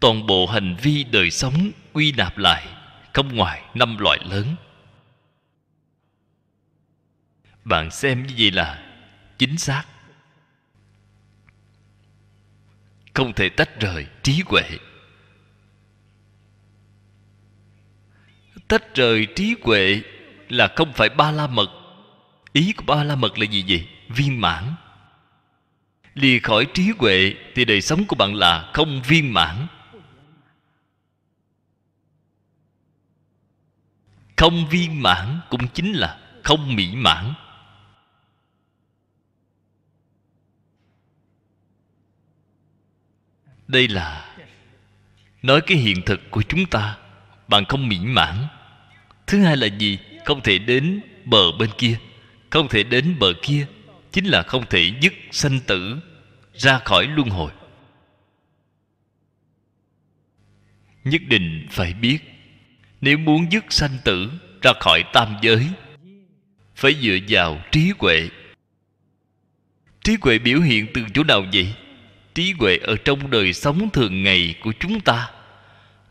toàn bộ hành vi đời sống quy nạp lại không ngoài 5 loại lớn. Bạn xem như vậy là chính xác, không thể tách rời trí huệ. Tách rời trí huệ là không phải ba la mật. Ý của ba la mật là gì vậy? Viên mãn. Lìa khỏi trí huệ thì đời sống của bạn là không viên mãn. Không viên mãn cũng chính là không mỹ mãn. Đây là nói cái hiện thực của chúng ta. Bạn không mỹ mãn. Thứ hai là gì? Không thể đến bờ bên kia. Không thể đến bờ kia chính là không thể dứt sanh tử, ra khỏi luân hồi. Nhất định phải biết, nếu muốn dứt sanh tử, ra khỏi tam giới, phải dựa vào trí huệ. Trí huệ biểu hiện từ chỗ nào vậy? Trí huệ ở trong đời sống thường ngày của chúng ta.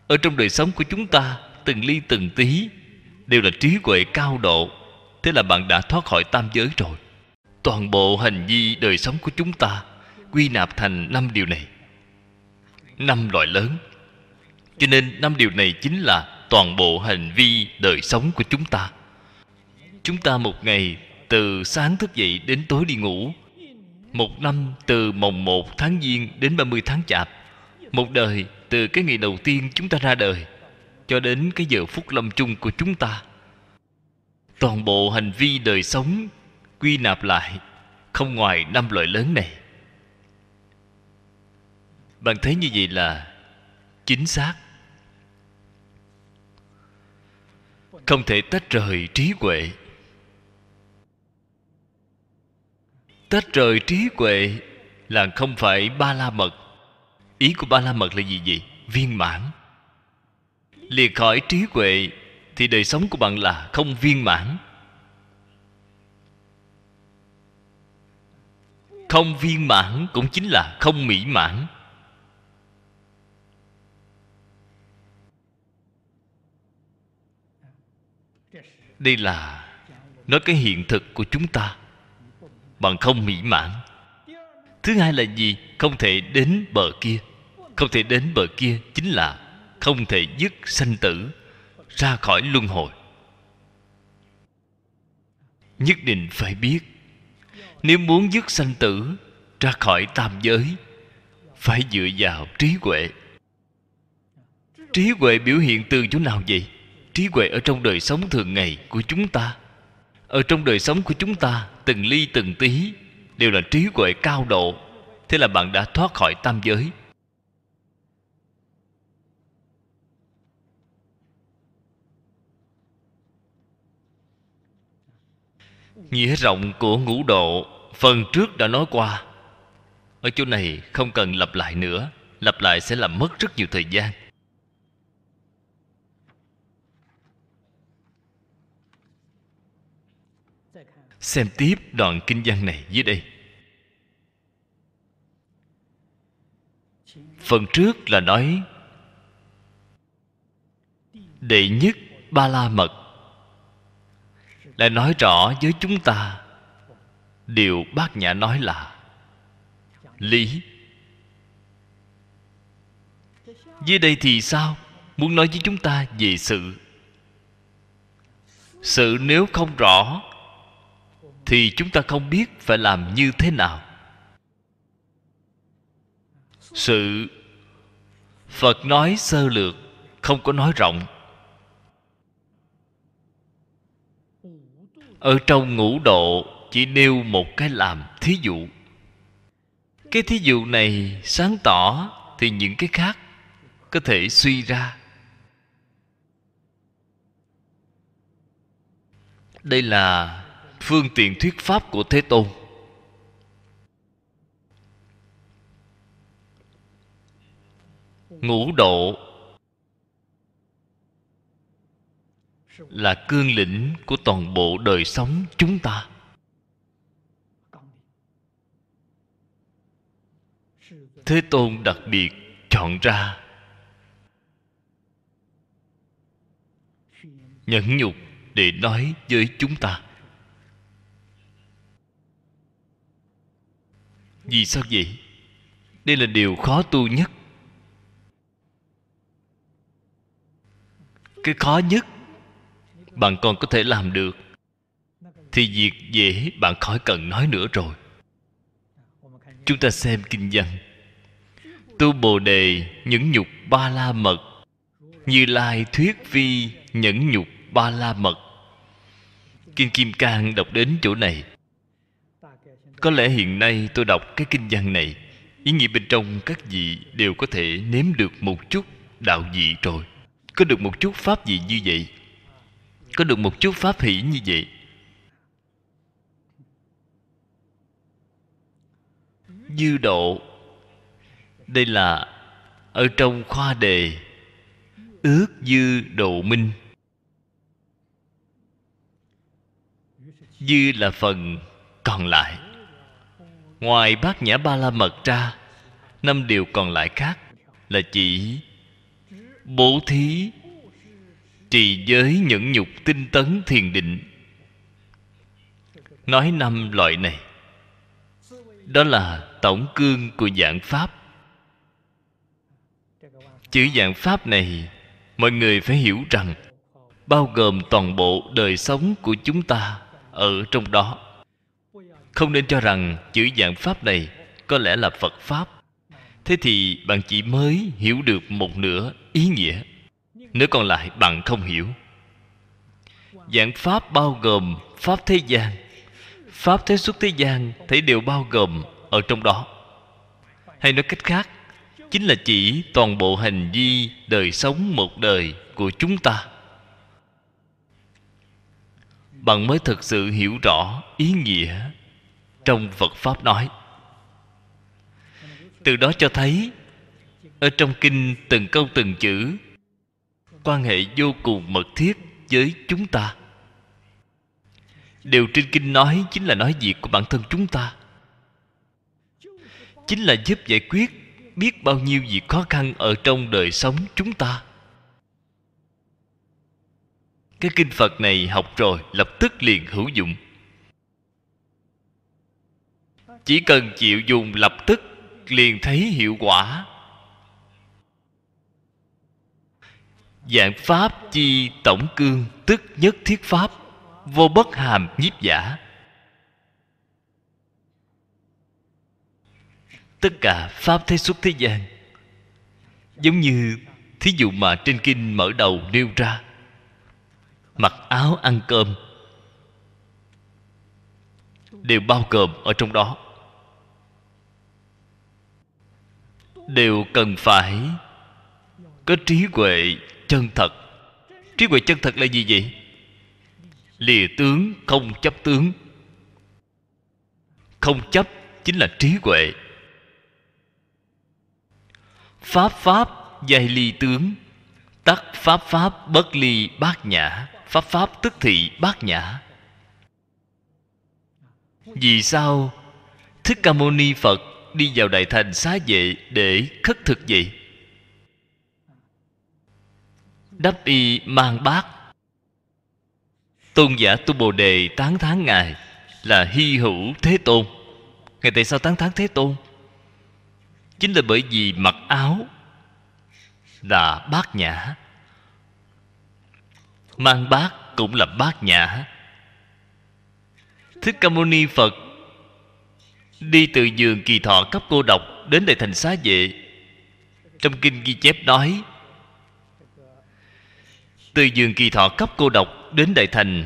Ở trong đời sống của chúng ta, từng ly từng tí đều là trí huệ cao độ. Thế là bạn đã thoát khỏi tam giới rồi. Toàn bộ hành vi đời sống của chúng ta quy nạp thành 5 điều này, 5 loại lớn. Cho nên 5 điều này chính là toàn bộ hành vi đời sống của chúng ta. Chúng ta một ngày từ sáng thức dậy đến tối đi ngủ. Một năm từ mồng 1 tháng Giêng đến 30 tháng Chạp. Một đời từ cái ngày đầu tiên chúng ta ra đời cho đến cái giờ phút lâm chung của chúng ta, toàn bộ hành vi đời sống quy nạp lại không ngoài 5 loại lớn này. Bạn thấy như vậy là chính xác, không thể tách rời trí huệ. Tách rời trí huệ là không phải ba la mật. Ý của ba la mật là gì vậy? Viên mãn. Lìa khỏi trí huệ thì đời sống của bạn là không viên mãn. Không viên mãn cũng chính là không mỹ mãn. Đây là nói cái hiện thực của chúng ta. Bạn không mỹ mãn. Thứ hai là gì? Không thể đến bờ kia. Không thể đến bờ kia chính là không thể dứt sanh tử, ra khỏi luân hồi. Nhất định phải biết, nếu muốn dứt sanh tử, ra khỏi tam giới, phải dựa vào trí huệ. Trí huệ biểu hiện từ chỗ nào vậy? Trí huệ ở trong đời sống thường ngày của chúng ta. Ở trong đời sống của chúng ta, từng ly từng tí đều là trí huệ cao độ. Thế là bạn đã thoát khỏi tam giới. Nghĩa rộng của ngũ độ phần trước đã nói qua, ở chỗ này không cần lặp lại nữa. Lặp lại sẽ làm mất rất nhiều thời gian. Xem tiếp đoạn kinh văn này dưới đây. Phần trước là nói đệ nhất ba la mật, lại nói rõ với chúng ta điều Bát Nhã nói là lý. Dưới đây thì sao? Muốn nói với chúng ta về sự. Sự nếu không rõ thì chúng ta không biết phải làm như thế nào. Sự Phật nói sơ lược, không có nói rộng. Ở trong ngũ độ chỉ nêu một cái làm thí dụ. Cái thí dụ này sáng tỏ thì những cái khác có thể suy ra. Đây là phương tiện thuyết pháp của Thế Tôn. Ngũ độ là cương lĩnh của toàn bộ đời sống chúng ta. Thế Tôn đặc biệt chọn ra nhẫn nhục để nói với chúng ta. Vì sao vậy? Đây là điều khó tu nhất. Cái khó nhất bạn còn có thể làm được thì việc dễ bạn khỏi cần nói nữa rồi. Chúng ta xem kinh văn: tu bồ đề nhẫn nhục ba la mật, Như Lai thuyết phi nhẫn nhục ba la mật. Kinh Kim Cang đọc đến chỗ này, có lẽ hiện nay tôi đọc cái kinh văn này, ý nghĩa bên trong các vị đều có thể nếm được một chút đạo vị rồi, có được một chút pháp vị như vậy, có được một chút pháp hỷ như vậy. Dư độ, đây là ở trong khoa đề ước dư độ minh. Dư là phần còn lại. Ngoài Bát Nhã Ba La Mật ra, năm điều còn lại khác là chỉ bố thí, trì giới, nhẫn nhục, tinh tấn, thiền định. Nói năm loại này, đó là tổng cương của dạng pháp. Chữ dạng pháp này mọi người phải hiểu rằng bao gồm toàn bộ đời sống của chúng ta ở trong đó. Không nên cho rằng chữ dạng pháp này có lẽ là Phật pháp, thế thì bạn chỉ mới hiểu được một nửa ý nghĩa, nửa còn lại bạn không hiểu. Dạng pháp bao gồm pháp thế gian, pháp thế xuất thế gian, thấy đều bao gồm ở trong đó. Hay nói cách khác, chính là chỉ toàn bộ hành vi đời sống một đời của chúng ta. Bạn mới thực sự hiểu rõ ý nghĩa trong Phật pháp nói. Từ đó cho thấy ở trong kinh từng câu từng chữ quan hệ vô cùng mật thiết với chúng ta. Điều trên kinh nói chính là nói việc của bản thân chúng ta, chính là giúp giải quyết biết bao nhiêu việc khó khăn ở trong đời sống chúng ta. Cái kinh Phật này học rồi lập tức liền hữu dụng. Chỉ cần chịu dùng lập tức liền thấy hiệu quả. Dạng pháp chi tổng cương, tức nhất thiết pháp, vô bất hàm nhiếp giả. Tất cả pháp thế xuất thế gian, giống như thí dụ mà trên kinh mở đầu nêu ra: mặc áo ăn cơm, đều bao gồm ở trong đó, đều cần phải có trí huệ chân thật. Trí huệ chân thật là gì vậy? Lìa tướng không chấp tướng. Không chấp chính là trí huệ. Pháp pháp giai ly tướng, tắc pháp pháp bất ly bát nhã. Pháp pháp tức thị bát nhã. Vì sao Thích Ca Mâu Ni Phật đi vào đại thành Xá Vệ để khất thực vậy? Đắp y mang bát. Tôn giả Tu Bồ Đề tán thán ngài là hy hữu Thế Tôn. Ngài tại sao tán thán Thế Tôn? Chính là bởi vì mặc áo là bát nhã, mang bát cũng là bát nhã. Thích Ca Mâu Ni Phật đi từ giường Kỳ Thọ cấp cô độc đến đại thành Xá Vệ, trong kinh ghi chép nói từ giường Kỳ Thọ cấp cô độc đến đại thành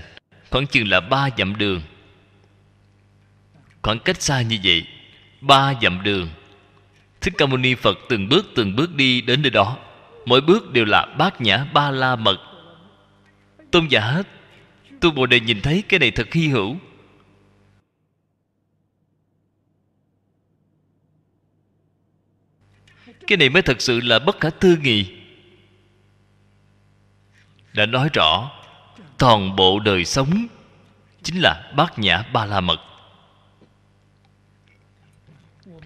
khoảng chừng là 3 dặm đường. Khoảng cách xa như vậy, 3 dặm đường. Thích Ca Mâu Ni Phật từng bước đi đến nơi đó. Mỗi bước đều là bát nhã ba la mật. Tôn giả Tu Bồ Đề nhìn thấy cái này thật hy hữu. Cái này mới thật sự là bất khả tư nghị. Đã nói rõ toàn bộ đời sống chính là bát nhã ba la mật.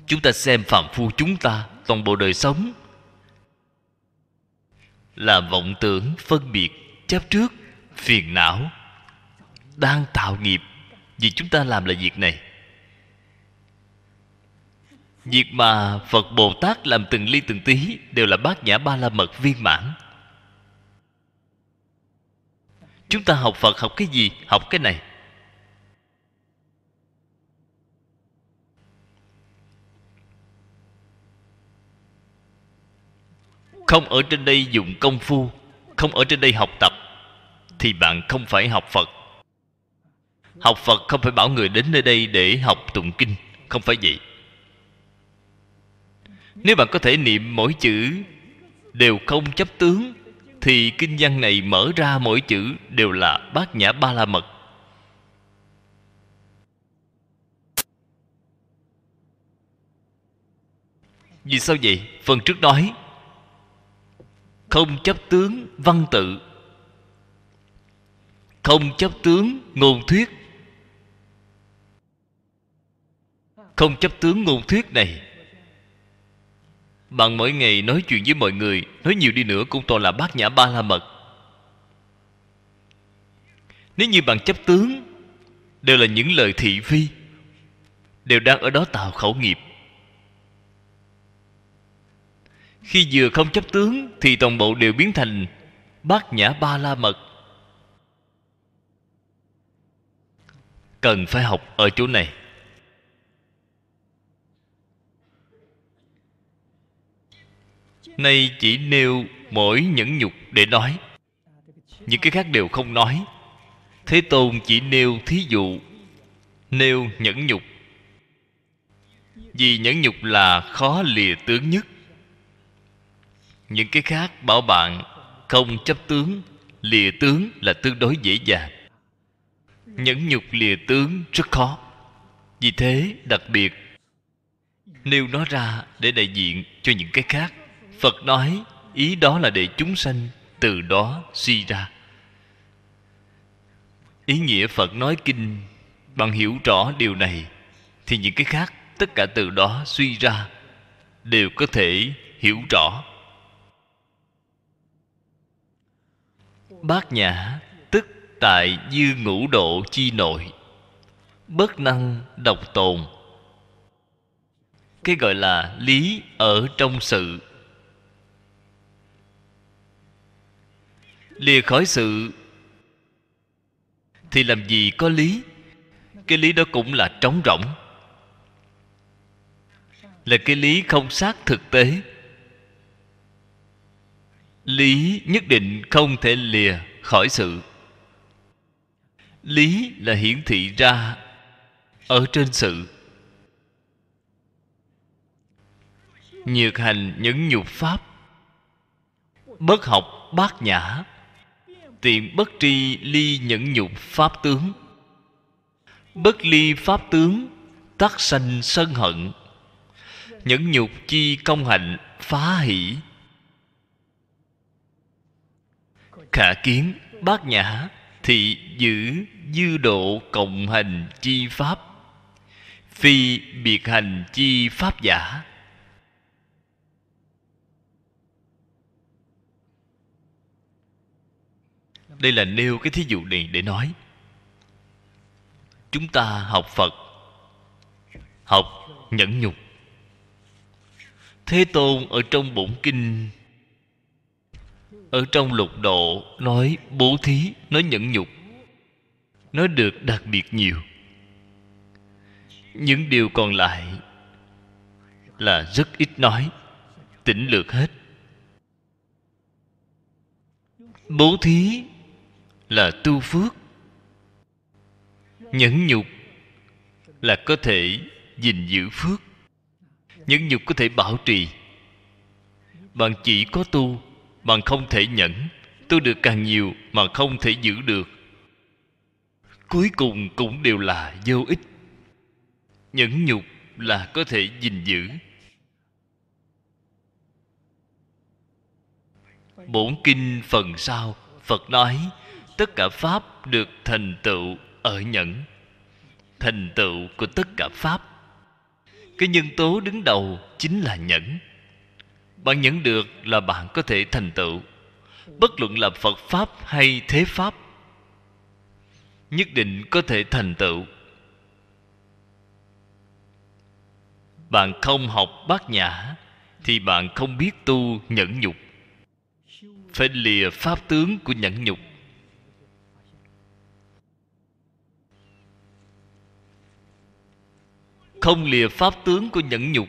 Chúng ta xem phàm phu chúng ta, toàn bộ đời sống là vọng tưởng, phân biệt, chấp trước, phiền não, đang tạo nghiệp. Vì chúng ta làm là việc này. Việc mà Phật Bồ Tát làm từng ly từng tí đều là bát nhã ba la mật viên mãn. Chúng ta học Phật học cái gì? Học cái này. Không ở trên đây dùng công phu, không ở trên đây học tập, thì bạn không phải học Phật. Học Phật không phải bảo người đến nơi đây để học tụng kinh, không phải vậy. Nếu bạn có thể niệm mỗi chữ đều không chấp tướng, thì kinh văn này mở ra mỗi chữ đều là bát nhã ba la mật. Vì sao vậy? Phần trước nói không chấp tướng văn tự, không chấp tướng ngôn thuyết. Không chấp tướng ngôn thuyết này, bạn mỗi ngày nói chuyện với mọi người, nói nhiều đi nữa cũng toàn là bát nhã ba la mật. Nếu như bạn chấp tướng đều là những lời thị phi, đều đang ở đó tạo khẩu nghiệp. Khi vừa không chấp tướng thì toàn bộ đều biến thành bát nhã ba la mật. Cần phải học ở chỗ này. Nay chỉ nêu mỗi nhẫn nhục để nói, những cái khác đều không nói. Thế Tôn chỉ nêu thí dụ, nêu nhẫn nhục. Vì nhẫn nhục là khó lìa tướng nhất. Những cái khác bảo bạn không chấp tướng, lìa tướng là tương đối dễ dàng. Nhẫn nhục lìa tướng rất khó. Vì thế đặc biệt nêu nó ra để đại diện cho những cái khác. Phật nói ý đó là để chúng sanh từ đó suy ra. Ý nghĩa Phật nói kinh, bạn hiểu rõ điều này thì những cái khác tất cả từ đó suy ra đều có thể hiểu rõ. Bát nhã tức tại dư ngũ độ chi nội, bất năng độc tồn. Cái gọi là lý ở trong sự. Lìa khỏi sự thì làm gì có lý. Cái lý đó cũng là trống rỗng, là cái lý không sát thực tế. Lý nhất định không thể lìa khỏi sự. Lý là hiển thị ra ở trên sự. Nhược hành nhẫn nhục pháp, bất học bát nhã, tiện bất tri ly nhẫn nhục pháp tướng. Bất ly pháp tướng tác sanh sân hận. Nhẫn nhục chi công hạnh phá hỷ. Khả kiến bát nhã thị giữ dư độ cộng hành chi pháp, phi biệt hành chi pháp giả. Đây là nêu cái thí dụ này để nói. Chúng ta học Phật, học nhẫn nhục. Thế Tôn ở trong bổn kinh, ở trong lục độ nói bố thí, nói nhẫn nhục, nói được đặc biệt nhiều. Những điều còn lại là rất ít nói, tĩnh lược hết. Bố thí là tu phước, nhẫn nhục là có thể gìn giữ phước. Nhẫn nhục có thể bảo trì. Bạn chỉ có tu, bạn không thể nhẫn. Tu được càng nhiều mà không thể giữ được, cuối cùng cũng đều là vô ích. Nhẫn nhục là có thể gìn giữ. Bổn kinh phần sau, Phật nói tất cả pháp được thành tựu ở nhẫn. Thành tựu của tất cả pháp, cái nhân tố đứng đầu chính là nhẫn. Bạn nhẫn được là bạn có thể thành tựu. Bất luận là Phật pháp hay thế pháp, nhất định có thể thành tựu. Bạn không học Bát Nhã thì bạn không biết tu nhẫn nhục. Phải lìa pháp tướng của nhẫn nhục. Không lìa pháp tướng của nhẫn nhục,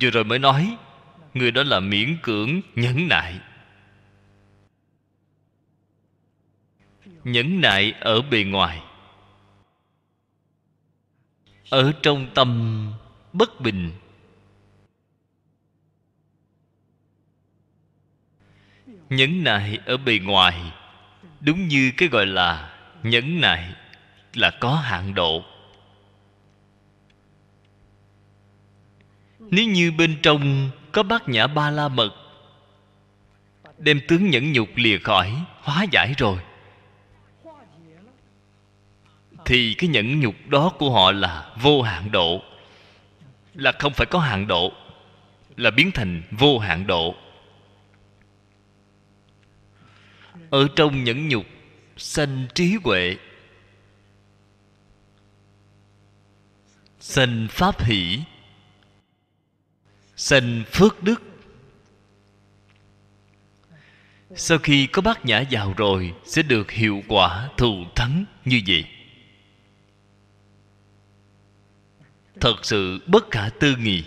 vừa rồi mới nói, người đó là miễn cưỡng nhẫn nại. Nhẫn nại ở bề ngoài, ở trong tâm bất bình. Nhẫn nại ở bề ngoài, đúng như cái gọi là nhẫn nại là có hạn độ. Nếu như bên trong có Bát Nhã Ba La Mật, đem tướng nhẫn nhục lìa khỏi, hóa giải rồi, thì cái nhẫn nhục đó của họ là vô hạn độ. Là không phải có hạn độ, là biến thành vô hạn độ. Ở trong nhẫn nhục sanh trí huệ, sanh pháp hỷ, sanh phước đức. Sau khi có Bát Nhã vào rồi, sẽ được hiệu quả thù thắng như vậy. Thật sự bất khả tư nghị.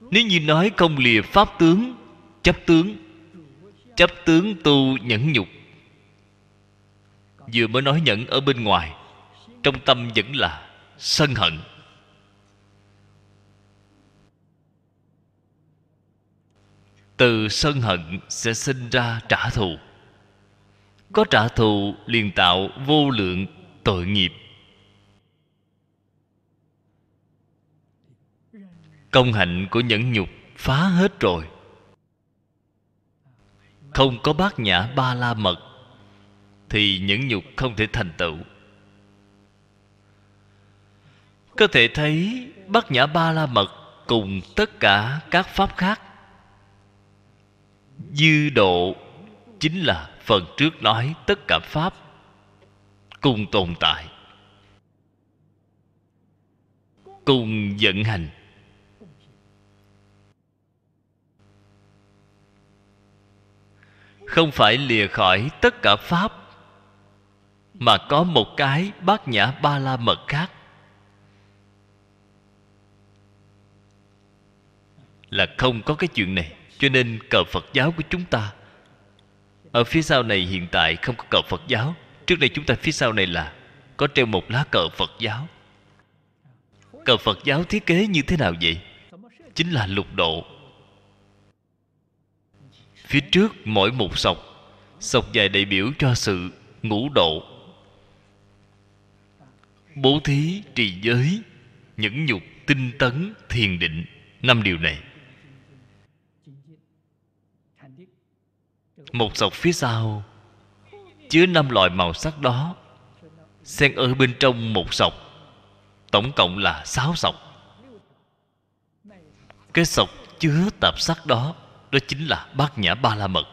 Nếu như nói không lìa pháp tướng, chấp tướng, chấp tướng tu nhẫn nhục. Vừa mới nói nhẫn ở bên ngoài, trong tâm vẫn là sân hận. Từ sân hận sẽ sinh ra trả thù. Có trả thù liền tạo vô lượng tội nghiệp. Công hạnh của nhẫn nhục phá hết rồi. Không có Bát Nhã Ba La Mật thì nhẫn nhục không thể thành tựu. Có thể thấy Bát Nhã Ba La Mật cùng tất cả các pháp khác. Dư độ chính là phần trước nói tất cả pháp cùng tồn tại, cùng vận hành. Không phải lìa khỏi tất cả pháp, mà có một cái Bát Nhã Ba La Mật khác, là không có cái chuyện này. Cho nên cờ Phật giáo của chúng ta, ở phía sau này hiện tại không có cờ Phật giáo. Trước đây chúng ta phía sau này là có treo một lá cờ Phật giáo. Cờ Phật giáo thiết kế như thế nào vậy? Chính là lục độ. Phía trước mỗi một sọc, sọc dài đại biểu cho sự ngũ độ, bố thí, trì giới, nhẫn nhục, tinh tấn, thiền định. 5 điều này. Một sọc phía sau chứa 5 loại màu sắc đó, xen ở bên trong một sọc, tổng cộng là 6 sọc. Cái sọc chứa tạp sắc đó, đó chính là Bát Nhã Ba La Mật.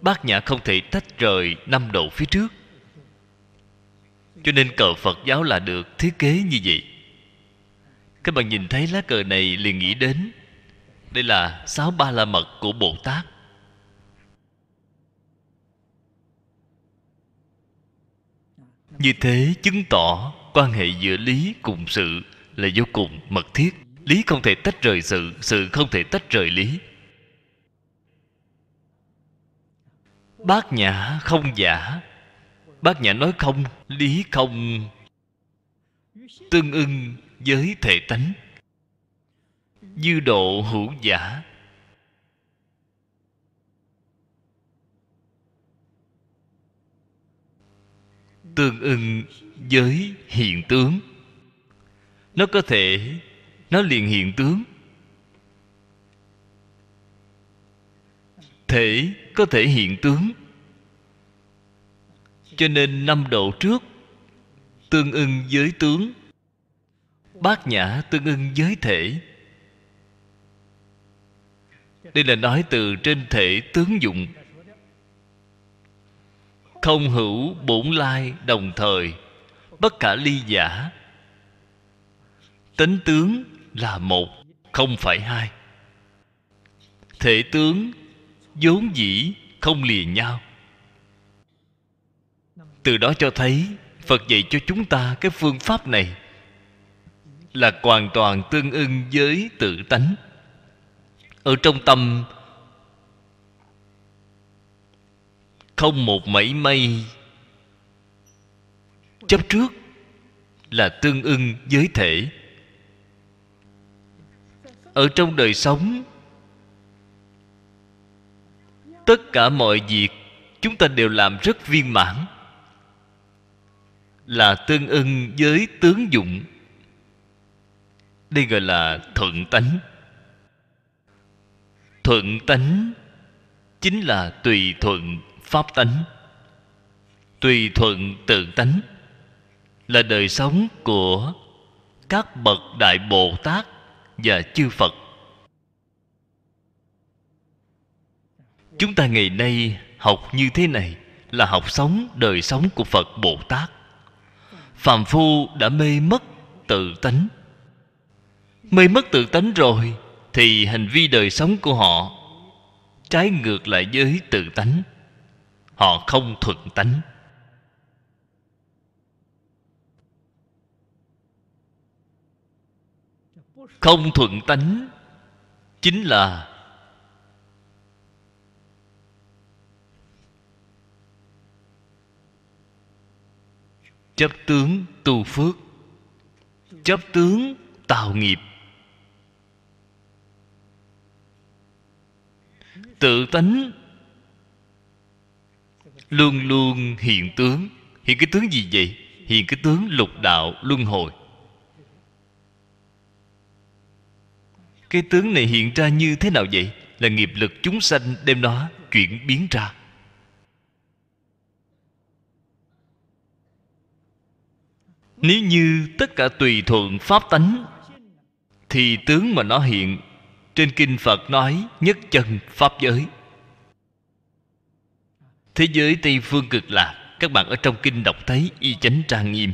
Bát Nhã không thể tách rời 5 độ phía trước. Cho nên cờ Phật giáo là được thiết kế như vậy. Các bạn nhìn thấy lá cờ này liền nghĩ đến, đây là 6 Ba La Mật của Bồ Tát. Như thế chứng tỏ quan hệ giữa lý cùng sự là vô cùng mật thiết. Lý không thể tách rời sự, sự không thể tách rời lý. Bát Nhã không giả. Bát Nhã nói không, lý không, tương ưng với thể tánh. dư độ hữu giả. Tương ưng với hiện tướng, nó có thể nó liền hiện tướng. Thể có thể hiện tướng, cho nên năm độ trước tương ưng với tướng, bát nhã tương ưng với thể. Đây là nói từ trên thể tướng dụng, không hữu bổn lai đồng thời, bất khả ly giả. Tánh tướng là một, không phải hai. Thể tướng vốn dĩ không lìa nhau. Từ đó cho thấy Phật dạy cho chúng ta cái phương pháp này là hoàn toàn tương ưng với tự tánh. Ở trong tâm không một mảy may chấp trước, là tương ưng với thể. Ở trong đời sống, tất cả mọi việc chúng ta đều làm rất viên mãn, là tương ưng với tướng dụng. Đây gọi là thuận tánh. Thuận tánh chính là tùy thuận pháp tánh, tùy thuận tự tánh, là đời sống của các bậc Đại Bồ Tát và chư Phật. Chúng ta ngày nay học như thế này là học sống đời sống của Phật Bồ Tát. Phàm phu đã mê mất tự tánh. Mê mất tự tánh rồi thì hành vi đời sống của họ trái ngược lại với tự tánh. Họ không thuận tánh. Không thuận tánh chính là chấp tướng tu phước, chấp tướng tạo nghiệp. Tự tánh luôn luôn hiện tướng. Hiện cái tướng gì vậy? Hiện cái tướng lục đạo luân hồi. Cái tướng này hiện ra như thế nào vậy? Là nghiệp lực chúng sanh đem nó chuyển biến ra. Nếu như tất cả tùy thuận pháp tánh thì tướng mà nó hiện, trên kinh Phật nói nhất chân pháp giới. Thế giới Tây Phương Cực Lạc, các bạn ở trong kinh đọc thấy y chánh trang nghiêm.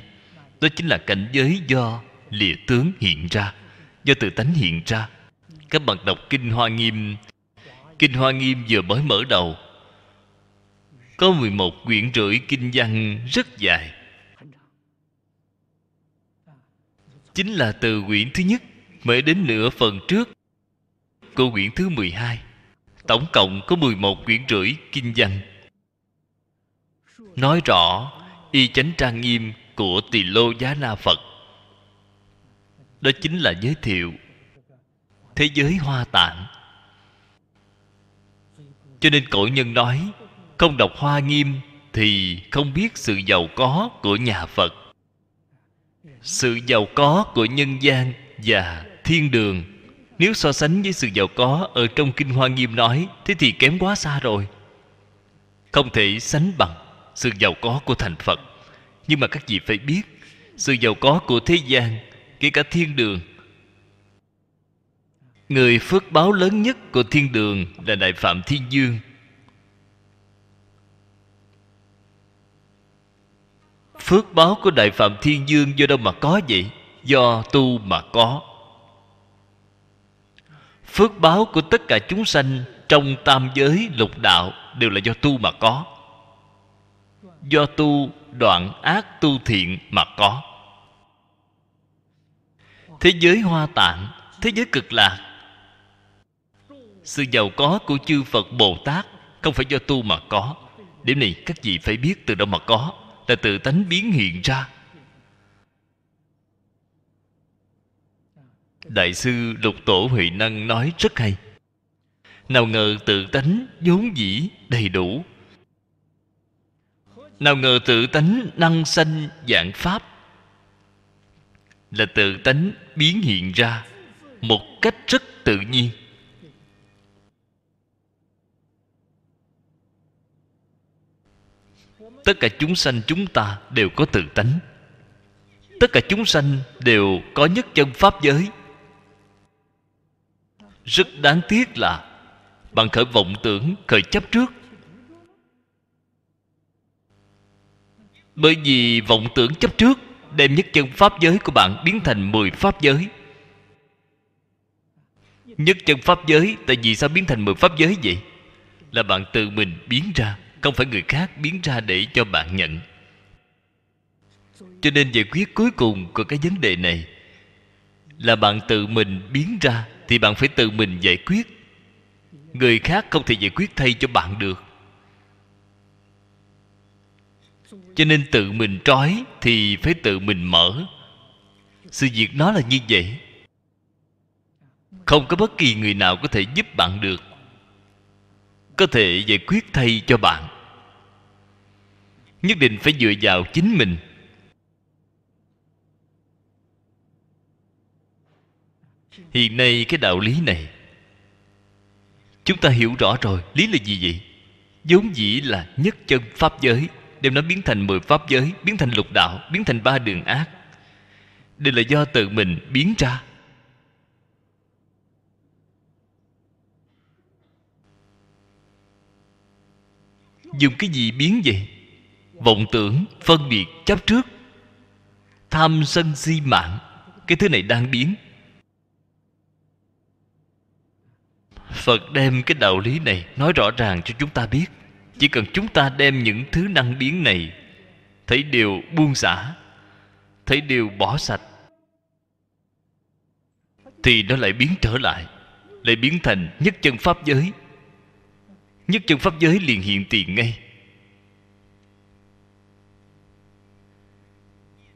Đó chính là cảnh giới do lìa tướng hiện ra, do tự tánh hiện ra. Các bạn đọc kinh Hoa Nghiêm, kinh Hoa Nghiêm vừa mới mở đầu có 11 quyển rưỡi kinh văn rất dài. Chính là từ quyển thứ nhất mới đến nửa phần trước của quyển thứ 12. Tổng cộng có 11 quyển rưỡi kinh văn, nói rõ y chánh trang nghiêm của Tỳ Lô Giá Na Phật. Đó chính là giới thiệu thế giới Hoa Tạng. Cho nên cổ nhân nói, không đọc Hoa Nghiêm thì không biết sự giàu có của nhà Phật, sự giàu có của nhân gian và thiên đường. Nếu so sánh với sự giàu có ở trong kinh Hoa Nghiêm nói, thế thì kém quá xa rồi, không thể sánh bằng sự giàu có của thành Phật. Nhưng mà các vị phải biết, sự giàu có của thế gian, kể cả thiên đường, người phước báo lớn nhất của thiên đường là Đại Phạm Thiên Vương. Phước báo của Đại Phạm Thiên Vương do đâu mà có vậy? Do tu mà có. Phước báo của tất cả chúng sanh trong tam giới lục đạo đều là do tu mà có, do tu đoạn ác tu thiện mà có. Thế giới Hoa Tạng, thế giới Cực Lạc, sự giàu có của chư Phật Bồ Tát không phải do tu mà có. Điểm này các vị phải biết, từ đâu mà có? Là tự tánh biến hiện ra. Đại sư Lục Tổ Huệ Năng nói rất hay. Nào ngờ tự tánh vốn dĩ đầy đủ, nào ngờ tự tánh năng sanh vạn pháp, là tự tánh biến hiện ra một cách rất tự nhiên. Tất cả chúng sanh chúng ta đều có tự tánh, tất cả chúng sanh đều có nhất chân pháp giới. Rất đáng tiếc là bạn khởi vọng tưởng, khởi chấp trước. Bởi vì vọng tưởng chấp trước đem nhất chân pháp giới của bạn biến thành 10 pháp giới. Nhất chân pháp giới, tại vì sao biến thành 10 pháp giới vậy? Là bạn tự mình biến ra, không phải người khác biến ra để cho bạn nhận. Cho nên giải quyết cuối cùng của cái vấn đề này là bạn tự mình biến ra, thì bạn phải tự mình giải quyết. Người khác không thể giải quyết thay cho bạn được. Cho nên tự mình trói thì phải tự mình mở. Sự việc nó là như vậy. Không có bất kỳ người nào có thể giúp bạn được, có thể giải quyết thay cho bạn. Nhất định phải dựa vào chính mình. Hiện nay cái đạo lý này chúng ta hiểu rõ rồi. Lý là gì vậy? Vốn dĩ là nhất chân pháp giới, đem nó biến thành 10 pháp giới, biến thành lục đạo, biến thành 3 đường ác. Đây là do tự mình biến ra. Dùng cái gì biến vậy? Vọng tưởng, phân biệt, chấp trước, tham sân si mạng. Cái thứ này đang biến. Phật đem cái đạo lý này nói rõ ràng cho chúng ta biết. Chỉ cần chúng ta đem những thứ năng biến này thấy điều buông xả, thấy điều bỏ sạch, thì nó lại biến trở lại, lại biến thành nhất chân pháp giới. Nhất chân pháp giới liền hiện tiền ngay.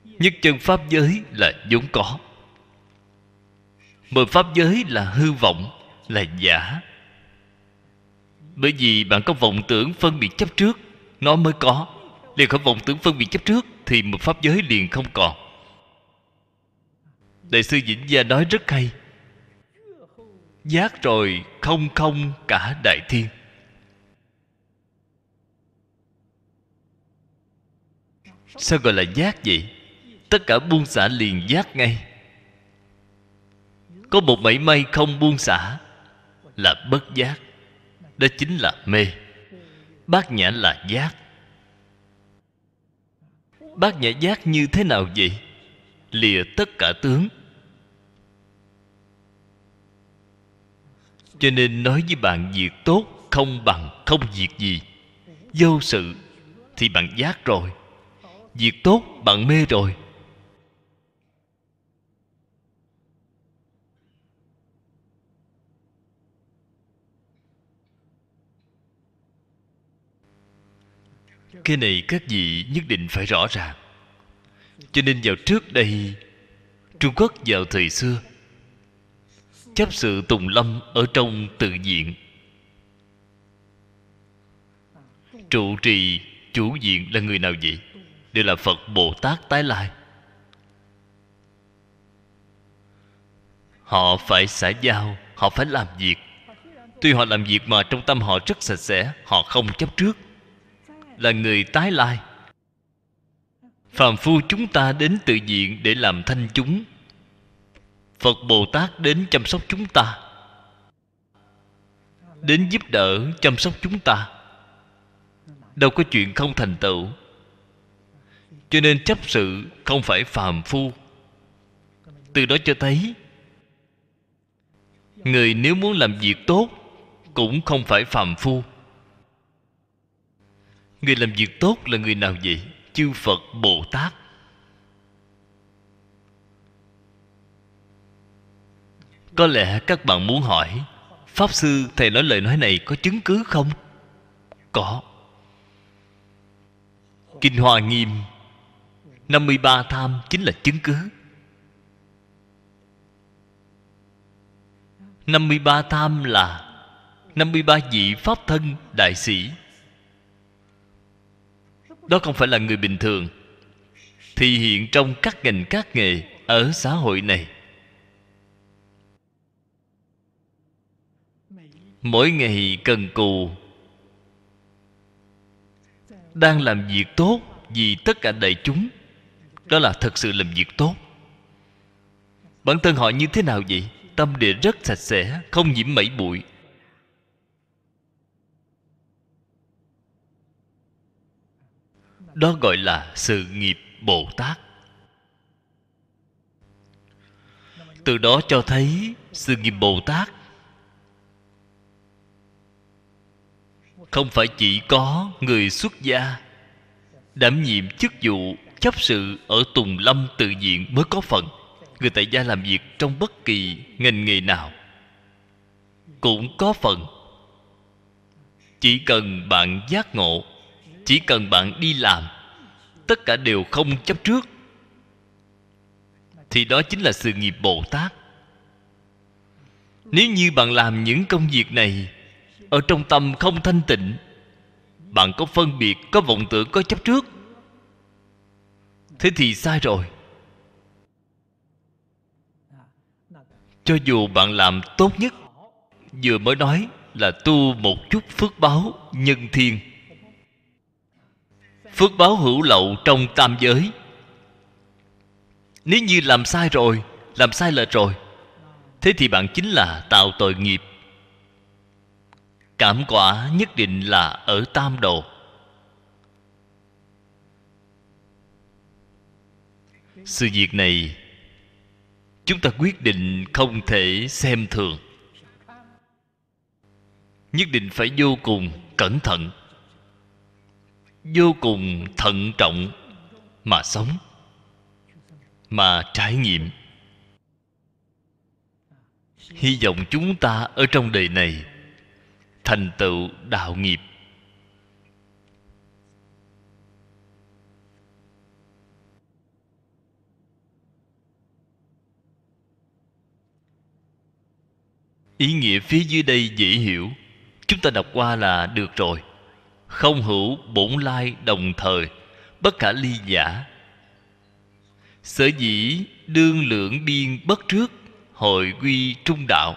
Nhất chân pháp giới là vốn có. 10 pháp giới là hư vọng, là giả. Bởi vì bạn có vọng tưởng phân biệt chấp trước, nó mới có. Liền khỏi vọng tưởng phân biệt chấp trước thì 10 pháp giới liền không còn. Đại sư Vĩnh Gia nói rất hay: giác rồi không không cả đại thiên. Sao gọi là giác vậy? Tất cả buông xả liền giác ngay. Có một mảy may không buông xả là bất giác. Đó chính là mê. Bát nhã là giác. Bát nhã giác như thế nào vậy? Lìa tất cả tướng. Cho nên nói với bạn việc tốt không bằng không việc gì. Vô sự thì bạn giác rồi, việc tốt bạn mê rồi. Cái này các vị nhất định phải rõ ràng. Cho nên vào trước đây, Trung Quốc vào thời xưa, chấp sự Tùng Lâm ở trong tự viện, trụ trì chủ viện là người nào vậy? Đều là Phật Bồ Tát tái lai. Họ phải xã giao, họ phải làm việc. Tuy họ làm việc mà trong tâm họ rất sạch sẽ, họ không chấp trước, là người tái lai. Phàm phu chúng ta đến tự viện để làm thanh chúng, Phật Bồ Tát đến chăm sóc chúng ta, đến giúp đỡ chăm sóc chúng ta. Đâu có chuyện không thành tựu. Cho nên chấp sự không phải phàm phu. Từ đó cho thấy, người nếu muốn làm việc tốt cũng không phải phàm phu. Người làm việc tốt là người nào vậy? Chư Phật Bồ Tát. Có lẽ các bạn muốn hỏi: Pháp Sư, Thầy nói lời nói này có chứng cứ không? Có. Kinh Hoa Nghiêm 53 tham chính là chứng cứ. 53 tham là 53 vị pháp thân đại sĩ. Đó không phải là người bình thường, thì hiện trong các ngành các nghề ở xã hội này. Mỗi ngày cần cù, đang làm việc tốt vì tất cả đại chúng. Đó là thật sự làm việc tốt. Bản thân họ như thế nào vậy? Tâm địa rất sạch sẽ, không nhiễm mảy bụi. Đó gọi là sự nghiệp Bồ Tát. Từ đó cho thấy sự nghiệp Bồ Tát không phải chỉ có người xuất gia đảm nhiệm chức vụ chấp sự ở Tùng Lâm tự viện mới có phần. Người tại gia làm việc trong bất kỳ ngành nghề nào cũng có phần. Chỉ cần bạn giác ngộ, chỉ cần bạn đi làm, tất cả đều không chấp trước, thì đó chính là sự nghiệp Bồ Tát. Nếu như bạn làm những công việc này ở trong tâm không thanh tịnh, bạn có phân biệt, có vọng tưởng, có chấp trước, thế thì sai rồi. Cho dù bạn làm tốt nhất, vừa mới nói là tu một chút phước báo nhân thiên, phước báo hữu lậu trong tam giới. Nếu như làm sai rồi, làm sai lệch rồi, thế thì bạn chính là tạo tội nghiệp. Cảm quả nhất định là ở tam đồ. Sự việc này chúng ta quyết định không thể xem thường, nhất định phải vô cùng cẩn thận, vô cùng thận trọng mà sống, mà trải nghiệm. Hy vọng chúng ta ở trong đời này thành tựu đạo nghiệp. Ý nghĩa phía dưới đây dễ hiểu, chúng ta đọc qua là được rồi. Không hữu bổn lai đồng thời, bất khả ly giả. Sở dĩ đương lượng điên bất trước, hội quy trung đạo.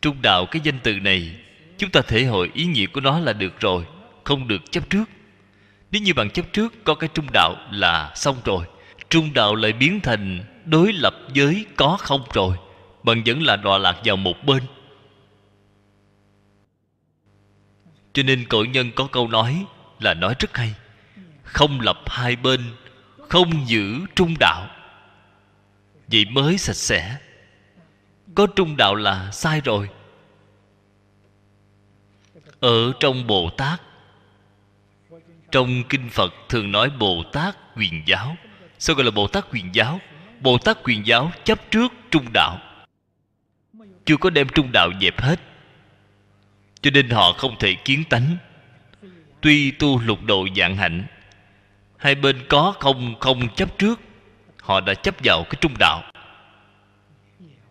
Trung đạo cái danh từ này, chúng ta thể hội ý nghĩa của nó là được rồi. Không được chấp trước. Nếu như bạn chấp trước có cái trung đạo là xong rồi. Trung đạo lại biến thành đối lập với có không rồi, bạn vẫn là đọa lạc vào một bên. Cho nên cổ nhân có câu nói là nói rất hay: không lập hai bên, không giữ trung đạo, vậy mới sạch sẽ. Có trung đạo là sai rồi. Ở trong Bồ Tát, trong kinh Phật thường nói Bồ Tát Quyền Giáo. Sao gọi là Bồ Tát Quyền Giáo? Bồ Tát Quyền Giáo chấp trước trung đạo, chưa có đem trung đạo dẹp hết, cho nên họ không thể kiến tánh. Tuy tu lục độ vạn hạnh, hai bên có không chấp trước, họ đã chấp vào cái trung đạo,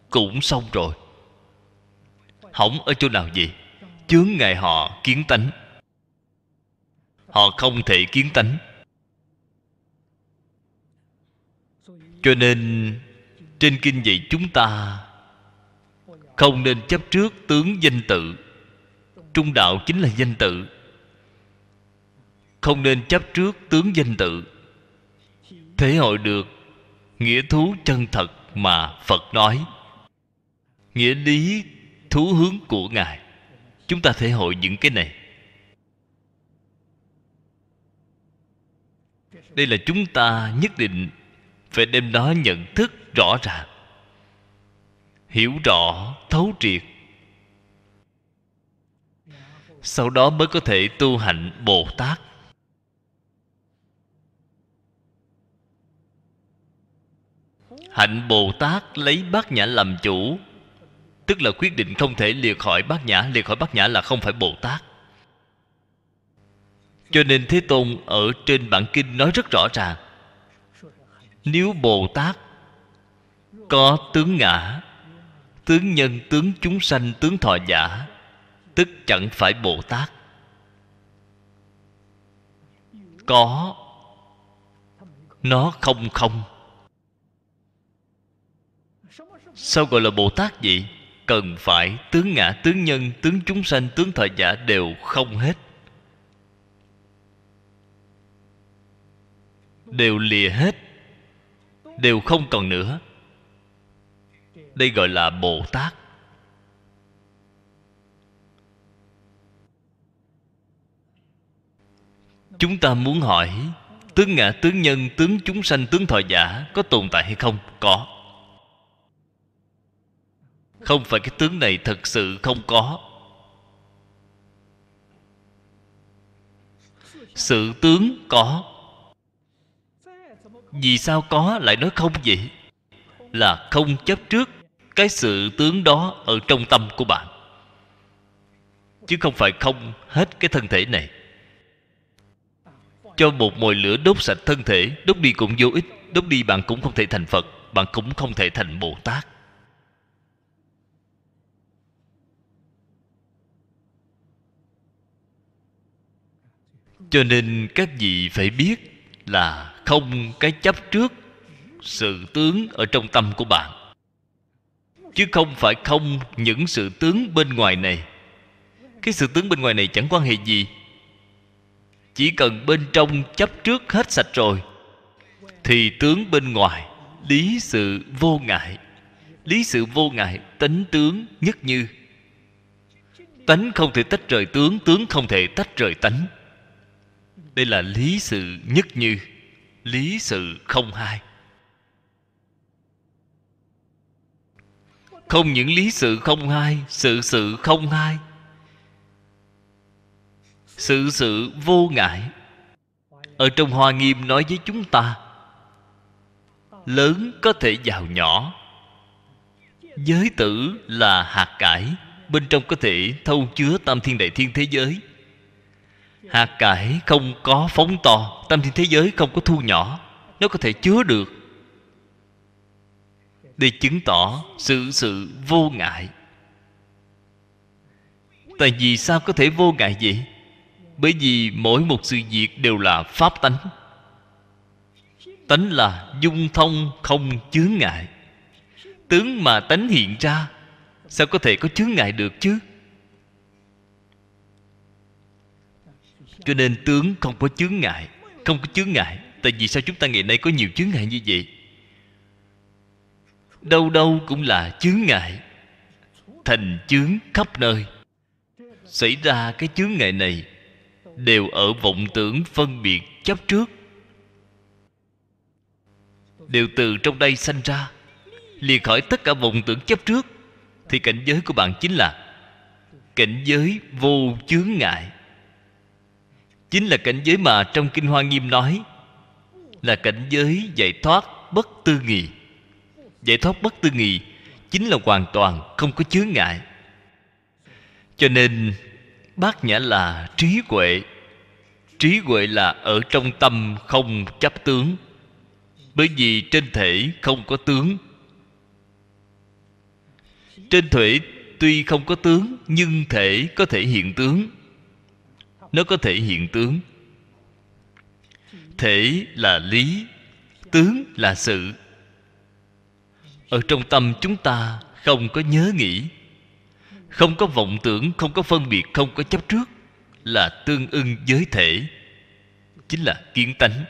cũng xong rồi. Hỏng ở chỗ nào vậy? Chướng ngại họ kiến tánh. Họ không thể kiến tánh. Cho nên trên kinh dạy chúng ta không nên chấp trước tướng danh tự. Trung đạo chính là danh tự. Không nên chấp trước tướng danh tự, thể hội được nghĩa thú chân thật mà Phật nói, nghĩa lý thú hướng của Ngài. Chúng ta thể hội những cái này. Đây là chúng ta nhất định phải đem đó nhận thức rõ ràng, hiểu rõ, thấu triệt, sau đó mới có thể tu hạnh Bồ Tát. Hạnh Bồ Tát lấy bát nhã làm chủ, tức là quyết định không thể lìa khỏi bát nhã. Lìa khỏi bát nhã là không phải Bồ Tát. Cho nên Thế Tôn ở trên bản kinh nói rất rõ ràng, nếu Bồ Tát có tướng ngã, tướng nhân, tướng chúng sanh, tướng thọ giả, tức chẳng phải Bồ Tát. Có, nó không không. Sao gọi là Bồ Tát vậy? Cần phải tướng ngã, tướng nhân, tướng chúng sanh, tướng thọ giả đều không hết, đều lìa hết, đều không còn nữa. Đây gọi là Bồ Tát. Chúng ta muốn hỏi tướng ngã, tướng nhân, tướng chúng sanh, tướng thọ giả có tồn tại hay không? Có. Không phải cái tướng này thật sự không có. Sự tướng có. Vì sao có lại nói không vậy? Là không chấp trước cái sự tướng đó ở trong tâm của bạn, chứ không phải không hết cái thân thể này. Cho một mồi lửa đốt sạch thân thể, đốt đi cũng vô ích. Đốt đi bạn cũng không thể thành Phật, bạn cũng không thể thành Bồ Tát. Cho nên các vị phải biết là không cái chấp trước sự tướng ở trong tâm của bạn, chứ không phải không những sự tướng bên ngoài này. Cái sự tướng bên ngoài này chẳng quan hệ gì, chỉ cần bên trong chấp trước hết sạch rồi thì tướng bên ngoài lý sự vô ngại. Lý sự vô ngại, tánh tướng nhất như. Tánh không thể tách rời tướng, tướng không thể tách rời tánh. Đây là lý sự nhất như, lý sự không hai. Không những lý sự không hai, sự sự không hai, sự sự vô ngại. Ở trong Hoa Nghiêm nói với chúng ta, lớn có thể vào nhỏ. Giới tử là hạt cải, bên trong có thể thâu chứa tam thiên đại thiên thế giới. Hạt cải không có phóng to, tam thiên thế giới không có thu nhỏ, nó có thể chứa được. Để chứng tỏ sự sự vô ngại. Tại vì sao có thể vô ngại vậy? Bởi vì mỗi một sự việc đều là pháp tánh. Tánh là dung thông không chướng ngại. Tướng mà tánh hiện ra, sao có thể có chướng ngại được chứ? Cho nên tướng không có chướng ngại. Không có chướng ngại. Tại vì sao chúng ta ngày nay có nhiều chướng ngại như vậy? Đâu đâu cũng là chướng ngại, thành chướng khắp nơi. Xảy ra cái chướng ngại này đều ở vọng tưởng phân biệt chấp trước, đều từ trong đây sanh ra. Lìa khỏi tất cả vọng tưởng chấp trước thì cảnh giới của bạn chính là cảnh giới vô chướng ngại. Chính là cảnh giới mà trong Kinh Hoa Nghiêm nói là cảnh giới giải thoát bất tư nghị. Giải thoát bất tư nghị chính là hoàn toàn không có chướng ngại. Cho nên bát nhã là trí huệ. Trí huệ là ở trong tâm không chấp tướng. Bởi vì trên thể không có tướng. Trên thể tuy không có tướng, nhưng thể có thể hiện tướng. Nó có thể hiện tướng. Thể là lý, tướng là sự. Ở trong tâm chúng ta không có nhớ nghĩ, không có vọng tưởng, không có phân biệt, không có chấp trước, là tương ưng với thể, chính là kiến tánh,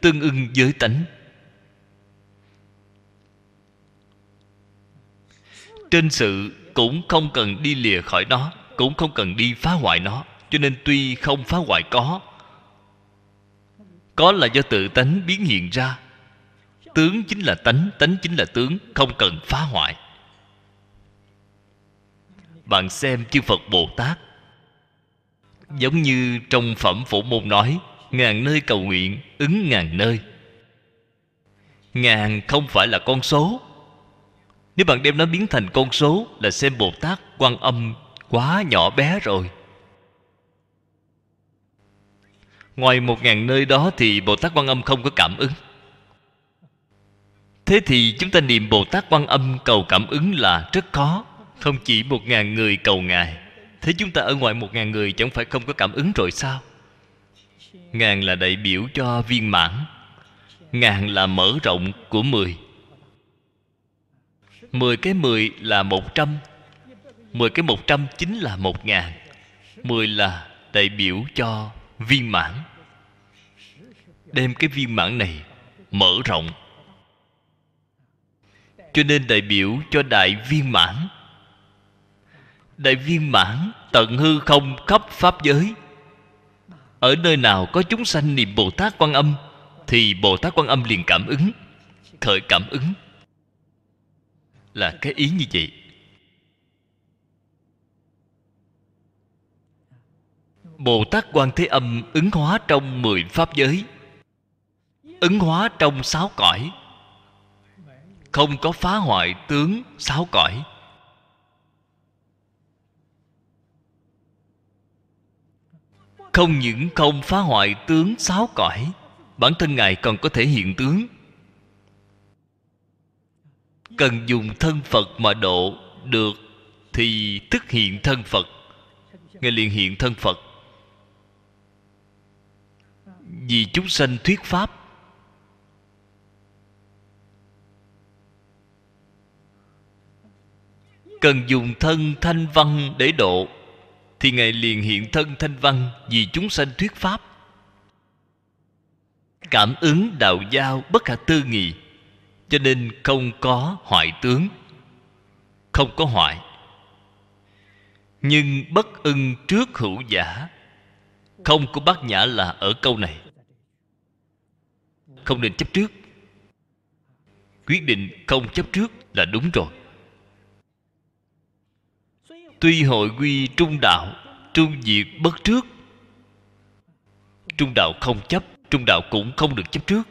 tương ưng với tánh. Trên sự cũng không cần đi lìa khỏi nó, cũng không cần đi phá hoại nó. Cho nên tuy không phá hoại có là do tự tánh biến hiện ra. Tướng chính là tánh, tánh chính là tướng, không cần phá hoại. Bạn xem chư Phật Bồ Tát, giống như trong phẩm Phổ Môn nói, ngàn nơi cầu nguyện ứng ngàn nơi. Ngàn không phải là con số. Nếu bạn đem nó biến thành con số là xem Bồ Tát Quan Âm quá nhỏ bé rồi. Ngoài 1000 nơi đó thì Bồ Tát Quan Âm không có cảm ứng. Thế thì chúng ta niệm Bồ Tát Quan Âm cầu cảm ứng là rất khó. Không chỉ 1000 người cầu Ngài. Thế chúng ta ở ngoài 1000 người chẳng phải không có cảm ứng rồi sao? 1000 là đại biểu cho viên mãn, 1000 là mở rộng của 10. 10 cái 10 là 100, 10 cái 100 chính là 1000. 10 là đại biểu cho viên mãn. Đem cái viên mãn này mở rộng, cho nên đại biểu cho đại viên mãn. Đại viên mãn tận hư không khắp pháp giới. Ở nơi nào có chúng sanh niệm Bồ Tát Quan Âm thì Bồ Tát Quan Âm liền cảm ứng, khởi cảm ứng. Là cái ý như vậy. Bồ Tát Quan Thế Âm ứng hóa trong 10 pháp giới, ứng hóa trong 6 cõi, không có phá hoại tướng 6 cõi. Không những không phá hoại tướng 6 cõi, bản thân Ngài còn có thể hiện tướng. Cần dùng thân Phật mà độ được thì tức hiện thân Phật, Ngài liền hiện thân Phật. Vì chúng sanh thuyết pháp, cần dùng thân Thanh Văn để độ thì Ngài liền hiện thân Thanh Văn vì chúng sanh thuyết pháp. Cảm ứng đạo giao bất khả tư nghị, cho nên không có hoại tướng, không có hoại. Nhưng bất ưng trước hữu giả, không có bát nhã là ở câu này. Không nên chấp trước. Quyết định không chấp trước là đúng rồi. Tuy hội quy trung đạo, trung diệt bất trước. Trung đạo không chấp, trung đạo cũng không được chấp trước.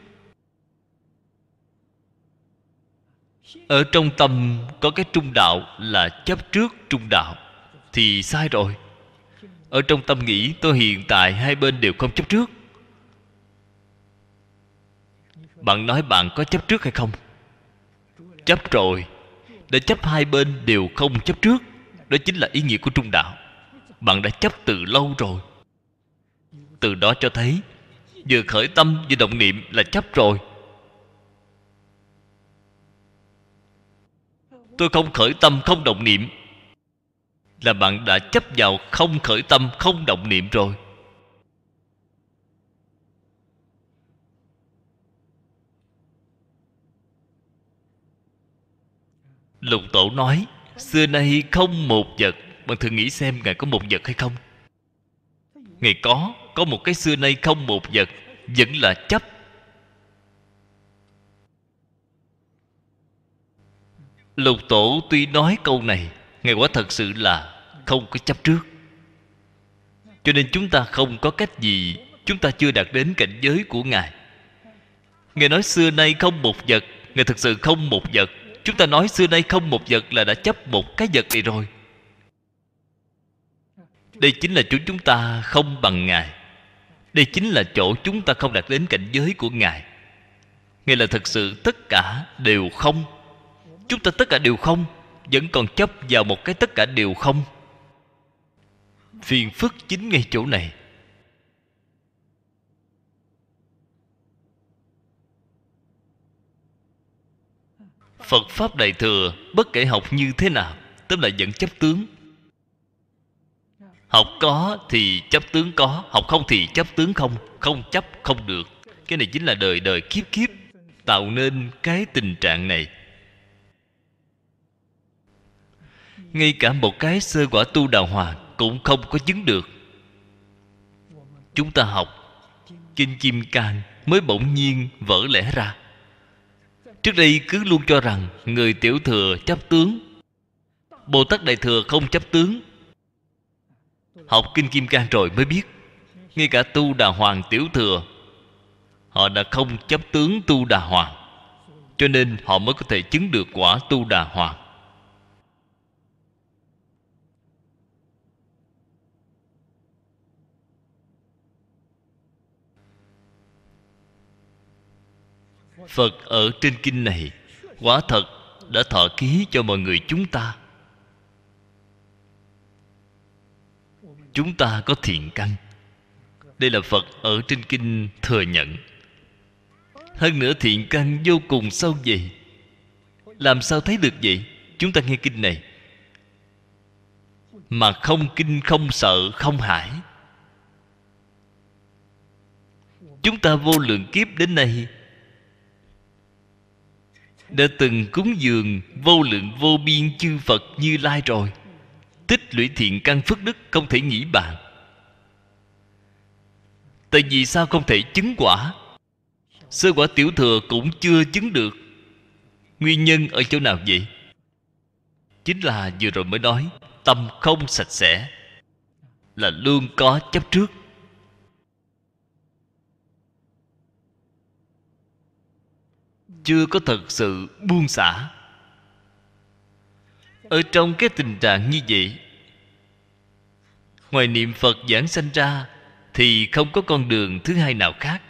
Ở trong tâm có cái trung đạo là chấp trước trung đạo thì sai rồi. Ở trong tâm nghĩ tôi hiện tại hai bên đều không chấp trước. Bạn nói bạn có chấp trước hay không? Chấp rồi. Để chấp hai bên đều không chấp trước, đó chính là ý nghĩa của trung đạo. Bạn đã chấp từ lâu rồi. Từ đó cho thấy vừa khởi tâm vừa động niệm là chấp rồi. Tôi không khởi tâm không động niệm là bạn đã chấp vào không khởi tâm không động niệm rồi. Lục Tổ nói xưa nay không một vật. Bạn thử nghĩ xem Ngài có một vật hay không? Ngài có một cái xưa nay không một vật, vẫn là chấp. Lục Tổ tuy nói câu này, Ngài quả thật sự là không có chấp trước. Cho nên chúng ta không có cách gì, chúng ta chưa đạt đến cảnh giới của Ngài. Ngài nói xưa nay không một vật, Ngài thực sự không một vật. Chúng ta nói xưa nay không một vật là đã chấp một cái vật này rồi. Đây chính là chỗ chúng ta không bằng Ngài. Đây chính là chỗ chúng ta không đạt đến cảnh giới của Ngài. Ngài là thật sự tất cả đều không. Chúng ta tất cả đều không, vẫn còn chấp vào một cái tất cả đều không. Phiền phức chính ngay chỗ này. Phật Pháp Đại Thừa bất kể học như thế nào, tức là vẫn chấp tướng. Học có thì chấp tướng có, học không thì chấp tướng không. Không chấp không được. Cái này chính là đời đời kiếp kiếp tạo nên cái tình trạng này. Ngay cả một cái sơ quả tu đào hòa cũng không có chứng được. Chúng ta học Kinh Kim Cang mới bỗng nhiên vỡ lẽ ra. Trước đây cứ luôn cho rằng người tiểu thừa chấp tướng, Bồ Tát Đại Thừa không chấp tướng. Học Kinh Kim Cang rồi mới biết, ngay cả tu Đà Hoàng tiểu thừa họ đã không chấp tướng tu Đà Hoàng, cho nên họ mới có thể chứng được quả tu Đà Hoàng. Phật ở trên kinh này quả thật đã thọ ký cho mọi người chúng ta. Chúng ta có thiện căn, đây là Phật ở trên kinh thừa nhận. Hơn nữa thiện căn vô cùng sâu dày. Làm sao thấy được vậy? Chúng ta nghe kinh này mà không kinh, không sợ, không hãi. Chúng ta vô lượng kiếp đến nay đã từng cúng dường vô lượng vô biên chư Phật Như Lai rồi, tích lũy thiện căn phước đức không thể nghĩ bàn. Tại vì sao không thể chứng quả? Sơ quả tiểu thừa cũng chưa chứng được. Nguyên nhân ở chỗ nào vậy? Chính là vừa rồi mới nói, tâm không sạch sẽ, là luôn có chấp trước. Chưa có thật sự buông xả. Ở trong cái tình trạng như vậy, ngoài niệm Phật giảng sanh ra thì không có con đường thứ hai nào khác.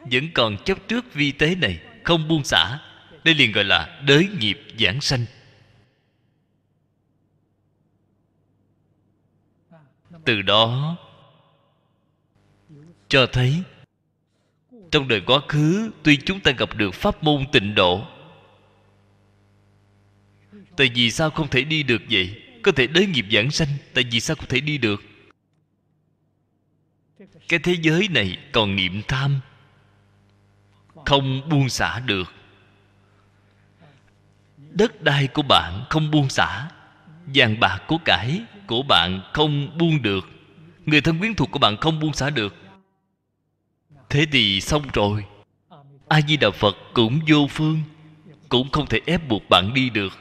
Vẫn còn chấp trước vi tế này, không buông xả, đây liền gọi là đới nghiệp giảng sanh. Từ đó cho thấy trong đời quá khứ, tuy chúng ta gặp được pháp môn tịnh độ, tại vì sao không thể đi được vậy? Có thể đới nghiệp giảng sanh, tại vì sao không thể đi được? Cái thế giới này còn niệm tham, không buông xả được. Đất đai của bạn không buông xả, vàng bạc của cải của bạn không buông được, người thân quyến thuộc của bạn không buông xả được. Thế thì xong rồi. A Di Đà Phật cũng vô phương, cũng không thể ép buộc bạn đi được.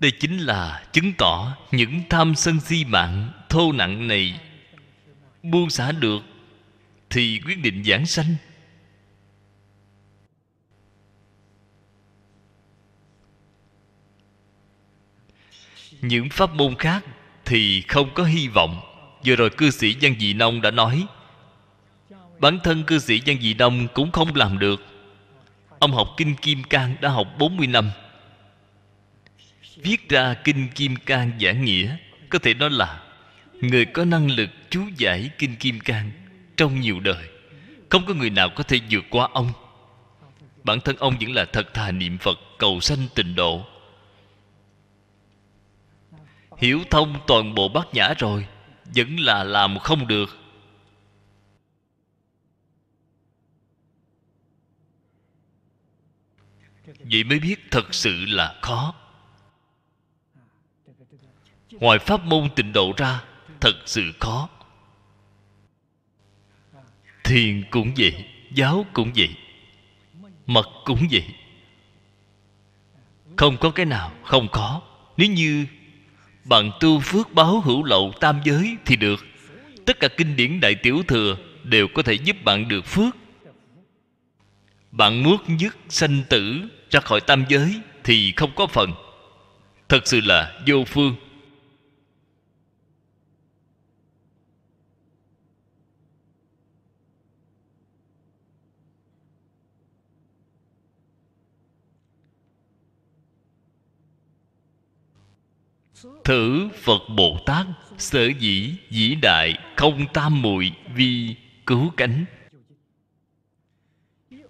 Đây chính là chứng tỏ những tham sân si mạng thô nặng này buông xả được thì quyết định giảng sanh. Những pháp môn khác thì không có hy vọng. Vừa rồi cư sĩ Giang Dị Nông đã nói, bản thân cư sĩ Giang Dị Nông cũng không làm được. Ông học Kinh Kim Cang đã học 40 năm, viết ra Kinh Kim Cang giảng nghĩa, có thể nói là người có năng lực chú giải Kinh Kim Cang trong nhiều đời, không có người nào có thể vượt qua ông. Bản thân ông vẫn là thật thà niệm Phật cầu sanh tịnh độ, hiểu thông toàn bộ Bát Nhã rồi, vẫn là làm không được. Vậy mới biết thật sự là khó. Ngoài pháp môn tịnh độ ra, thật sự khó. Thiền cũng vậy, giáo cũng vậy, mật cũng vậy, không có cái nào không khó. Nếu như bạn tu phước báo hữu lậu tam giới thì được. Tất cả kinh điển đại tiểu thừa đều có thể giúp bạn được phước. Bạn muốn dứt sanh tử ra khỏi tam giới thì không có phần. Thật sự là vô phương. Thử Phật Bồ Tát sở dĩ vĩ đại không tam muội vi cứu cánh,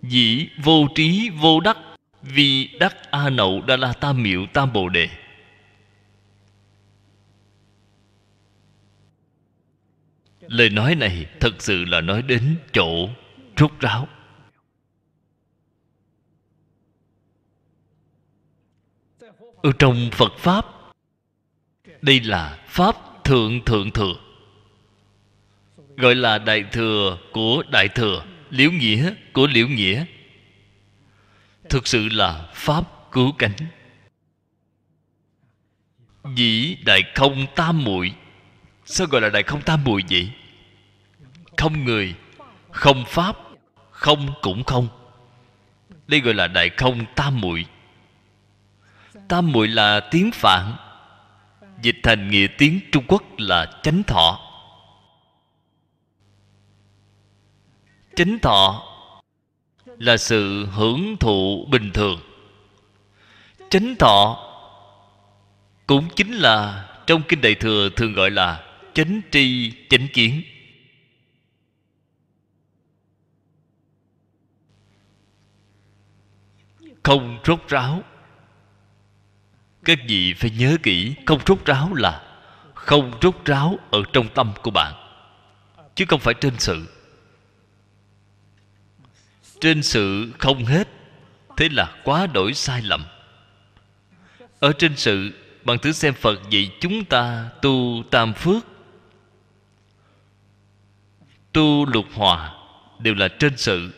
dĩ vô trí vô đắc vi đắc A Nậu Đa La Tam Miệu Tam Bồ Đề. Lời nói này thật sự là nói đến chỗ rốt ráo. Ở trong Phật Pháp, đây là Pháp Thượng Thượng Thừa, gọi là Đại Thừa của Đại Thừa, Liễu Nghĩa của Liễu Nghĩa. Thực sự là Pháp cứu cánh. Dĩ đại không tam muội. Sao gọi là đại không tam muội vậy? Không người, không Pháp, không cũng không. Đây gọi là đại không tam muội. Tam muội là tiếng Phạn, dịch thành nghĩa tiếng Trung Quốc là chánh thọ. Chính thọ là sự hưởng thụ bình thường. Chánh thọ cũng chính là trong Kinh Đại Thừa thường gọi là chánh tri, chánh kiến. Không rốt ráo. Các vị phải nhớ kỹ, không rốt ráo là không rốt ráo ở trong tâm của bạn, chứ không phải trên sự. Trên sự không hết, thế là quá đổi sai lầm. Ở trên sự, bạn thử xem Phật dạy chúng ta tu tam phước, tu lục hòa, đều là trên sự.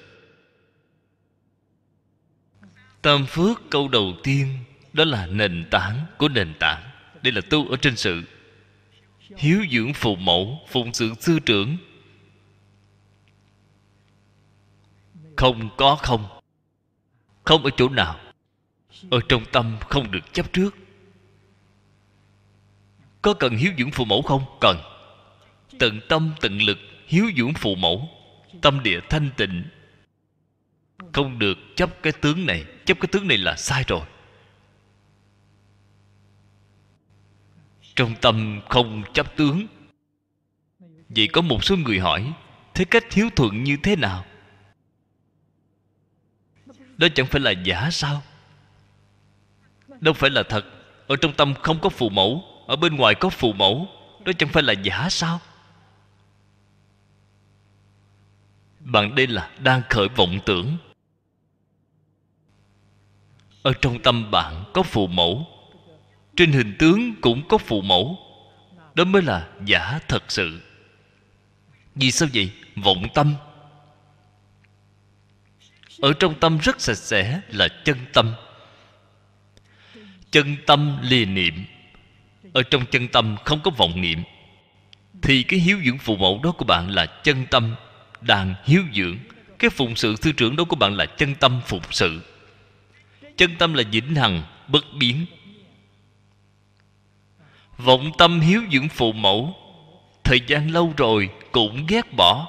Tam phước câu đầu tiên, đó là nền tảng của nền tảng. Đây là tu ở trên sự. Hiếu dưỡng phụ mẫu, phụng sự sư trưởng, không có không. Không ở chỗ nào? Ở trong tâm không được chấp trước. Có cần hiếu dưỡng phụ mẫu không? Cần. Tận tâm tận lực hiếu dưỡng phụ mẫu. Tâm địa thanh tịnh, không được chấp cái tướng này. Chấp cái tướng này là sai rồi. Trong tâm không chấp tướng. Vậy có một số người hỏi, thế cách hiếu thuận như thế nào? Đó chẳng phải là giả sao? Đâu phải là thật. Ở trong tâm không có phụ mẫu, ở bên ngoài có phụ mẫu, đó chẳng phải là giả sao? Bạn đây là đang khởi vọng tưởng. Ở trong tâm bạn có phụ mẫu, trên hình tướng cũng có phụ mẫu, đó mới là giả thật sự. Vì sao vậy? Vọng tâm. Ở trong tâm rất sạch sẽ là chân tâm. Chân tâm lìa niệm. Ở trong chân tâm không có vọng niệm, thì cái hiếu dưỡng phụ mẫu đó của bạn là chân tâm đang hiếu dưỡng. Cái phụng sự sư trưởng đó của bạn là chân tâm phụng sự. Chân tâm là vĩnh hằng bất biến. Vọng tâm hiếu dưỡng phụ mẫu, thời gian lâu rồi cũng ghét bỏ,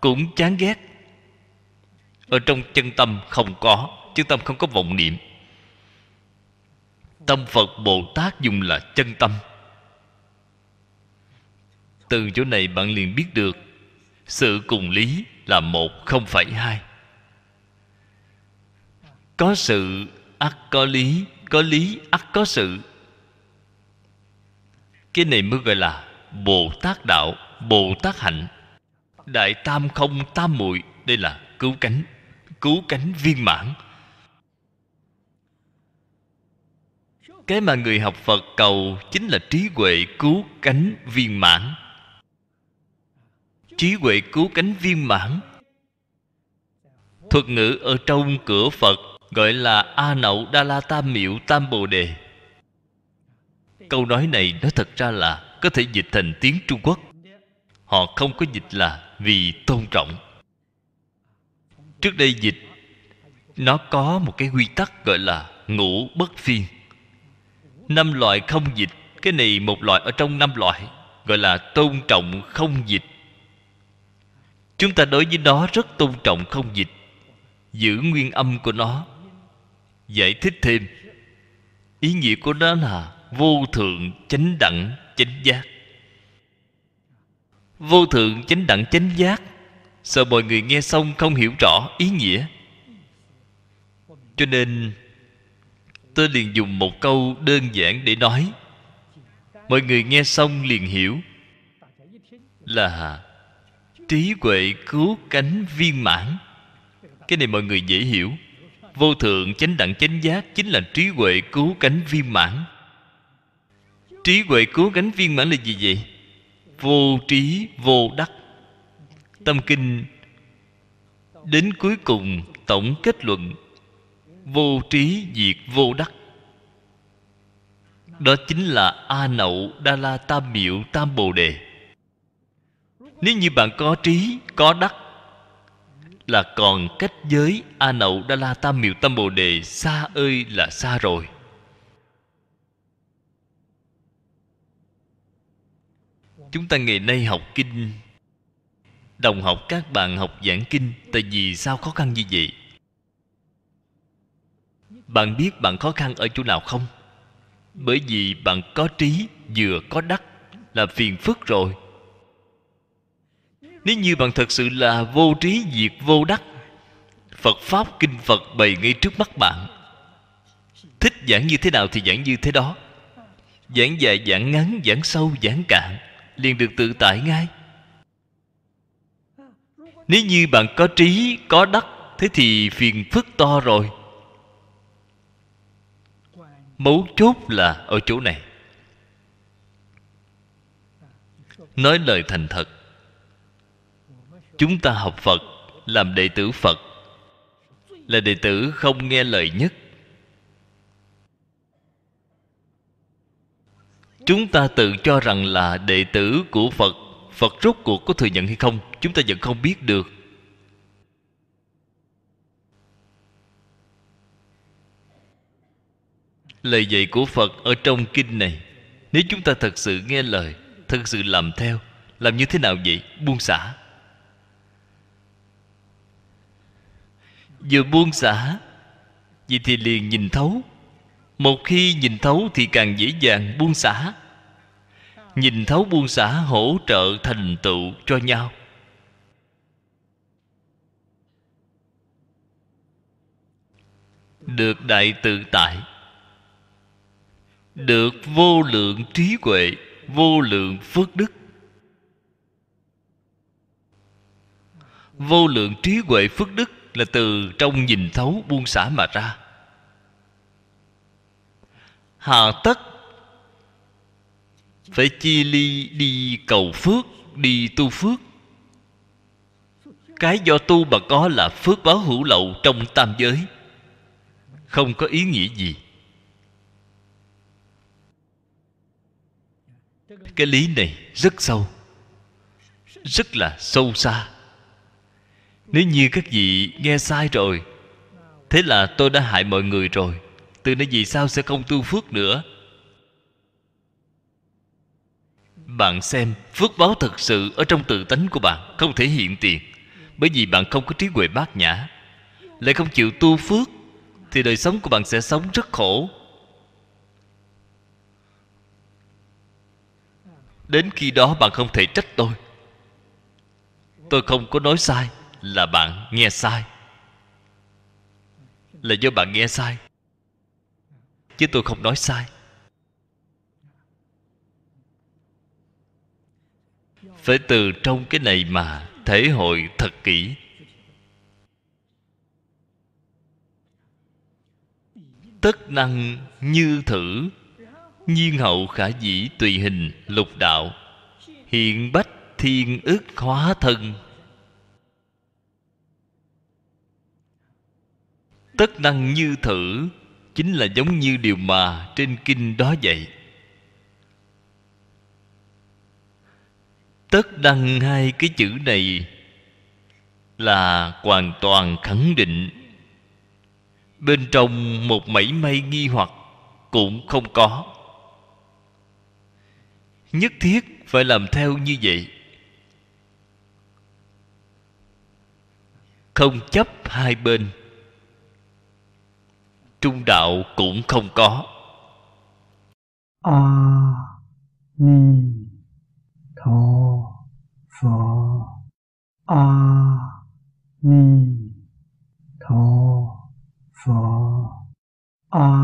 cũng chán ghét. Ở trong chân tâm không có. Chân tâm không có vọng niệm. Tâm Phật Bồ Tát dùng là chân tâm. Từ chỗ này bạn liền biết được sự cùng lý là một, không phải hai. Có sự ắt có lý, có lý ắt có sự. Cái này mới gọi là Bồ Tát đạo, Bồ Tát hạnh. Đại tam không tam muội, đây là cứu cánh. Cứu cánh viên mãn. Cái mà người học Phật cầu chính là trí huệ cứu cánh viên mãn. Trí huệ cứu cánh viên mãn, thuật ngữ ở trong cửa Phật gọi là A Nậu Đa La Tam Miệu Tam Bồ Đề. Câu nói này nói thật ra là có thể dịch thành tiếng Trung Quốc. Họ không có dịch là vì tôn trọng. Trước đây dịch, nó có một cái quy tắc gọi là ngũ bất phiên. 5 loại không dịch. Cái này một loại ở trong 5 loại, gọi là tôn trọng không dịch. Chúng ta đối với nó rất tôn trọng không dịch, giữ nguyên âm của nó. Giải thích thêm, ý nghĩa của nó là vô thượng, chánh đẳng, chánh giác. Vô thượng, chánh đẳng, chánh giác, sợ mọi người nghe xong không hiểu rõ ý nghĩa, cho nên tôi liền dùng một câu đơn giản để nói. Mọi người nghe xong liền hiểu là trí huệ cứu cánh viên mãn. Cái này mọi người dễ hiểu. Vô thượng, chánh đẳng, chánh giác chính là trí huệ cứu cánh viên mãn. Trí huệ cứu cánh viên mãn là gì vậy? Vô trí, vô đắc. Tâm kinh đến cuối cùng tổng kết luận vô trí diệt vô đắc. Đó chính là A Nậu Đa La Tam Miệu Tam Bồ Đề. Nếu như bạn có trí, có đắc, là còn cách giới A Nậu Đa La Tam Miệu Tam Bồ Đề xa ơi là xa rồi. Chúng ta ngày nay học kinh đồng học các bạn học giảng kinh. Tại vì sao khó khăn như vậy? Bạn biết bạn khó khăn ở chỗ nào không? Bởi vì bạn có trí vừa có đắc là phiền phức rồi. Nếu như bạn thật sự là vô trí diệt vô đắc, Phật Pháp Kinh Phật bày ngay trước mắt bạn. Thích giảng như thế nào thì giảng như thế đó. Giảng dài, giảng ngắn, giảng sâu, giảng cạn, liền được tự tại ngay. Nếu như bạn có trí, có đắc, thế thì phiền phức to rồi. Mấu chốt là ở chỗ này. Nói lời thành thật, chúng ta học Phật, làm đệ tử Phật, là đệ tử không nghe lời nhất. Chúng ta tự cho rằng là đệ tử của Phật. Phật rốt cuộc có thừa nhận hay không, chúng ta vẫn không biết được. Lời dạy của Phật ở trong kinh này, nếu chúng ta thật sự nghe lời, thật sự làm theo, làm như thế nào vậy? Buông xả. Vừa buông xả vậy thì liền nhìn thấu. Một khi nhìn thấu thì càng dễ dàng buông xả. Nhìn thấu buông xả hỗ trợ thành tựu cho nhau. Được đại tự tại, được vô lượng trí huệ, vô lượng phước đức. Vô lượng trí huệ phước đức là từ trong nhìn thấu buông xả mà ra. Hà tất phải chia ly đi cầu phước, đi tu phước. Cái do tu mà có là phước báo hữu lậu trong tam giới, không có ý nghĩa gì. Cái lý này rất sâu, rất là sâu xa. Nếu như các vị nghe sai rồi, thế là tôi đã hại mọi người rồi, từ nay vì sao sẽ không tu phước nữa. Bạn xem, phước báo thật sự ở trong tự tánh của bạn, không thể hiện tiền. Bởi vì bạn không có trí huệ bát nhã, lại không chịu tu phước, thì đời sống của bạn sẽ sống rất khổ. Đến khi đó bạn không thể trách tôi. Tôi không có nói sai, là bạn nghe sai. Là do bạn nghe sai, chứ tôi không nói sai. Phải từ trong cái này mà thể hội thật kỹ. Tất năng như thử, nhiên hậu khả dĩ tùy hình lục đạo, hiện bách thiên ức hóa thân. Tất năng như thử chính là giống như điều mà trên kinh đó dạy. Tất đăng hai cái chữ này là hoàn toàn khẳng định, bên trong một mảy may nghi hoặc cũng không có. Nhất thiết phải làm theo như vậy, không chấp hai bên. Trung đạo cũng không có. A-ni-tho-vơ. A-ni-tho-vơ. A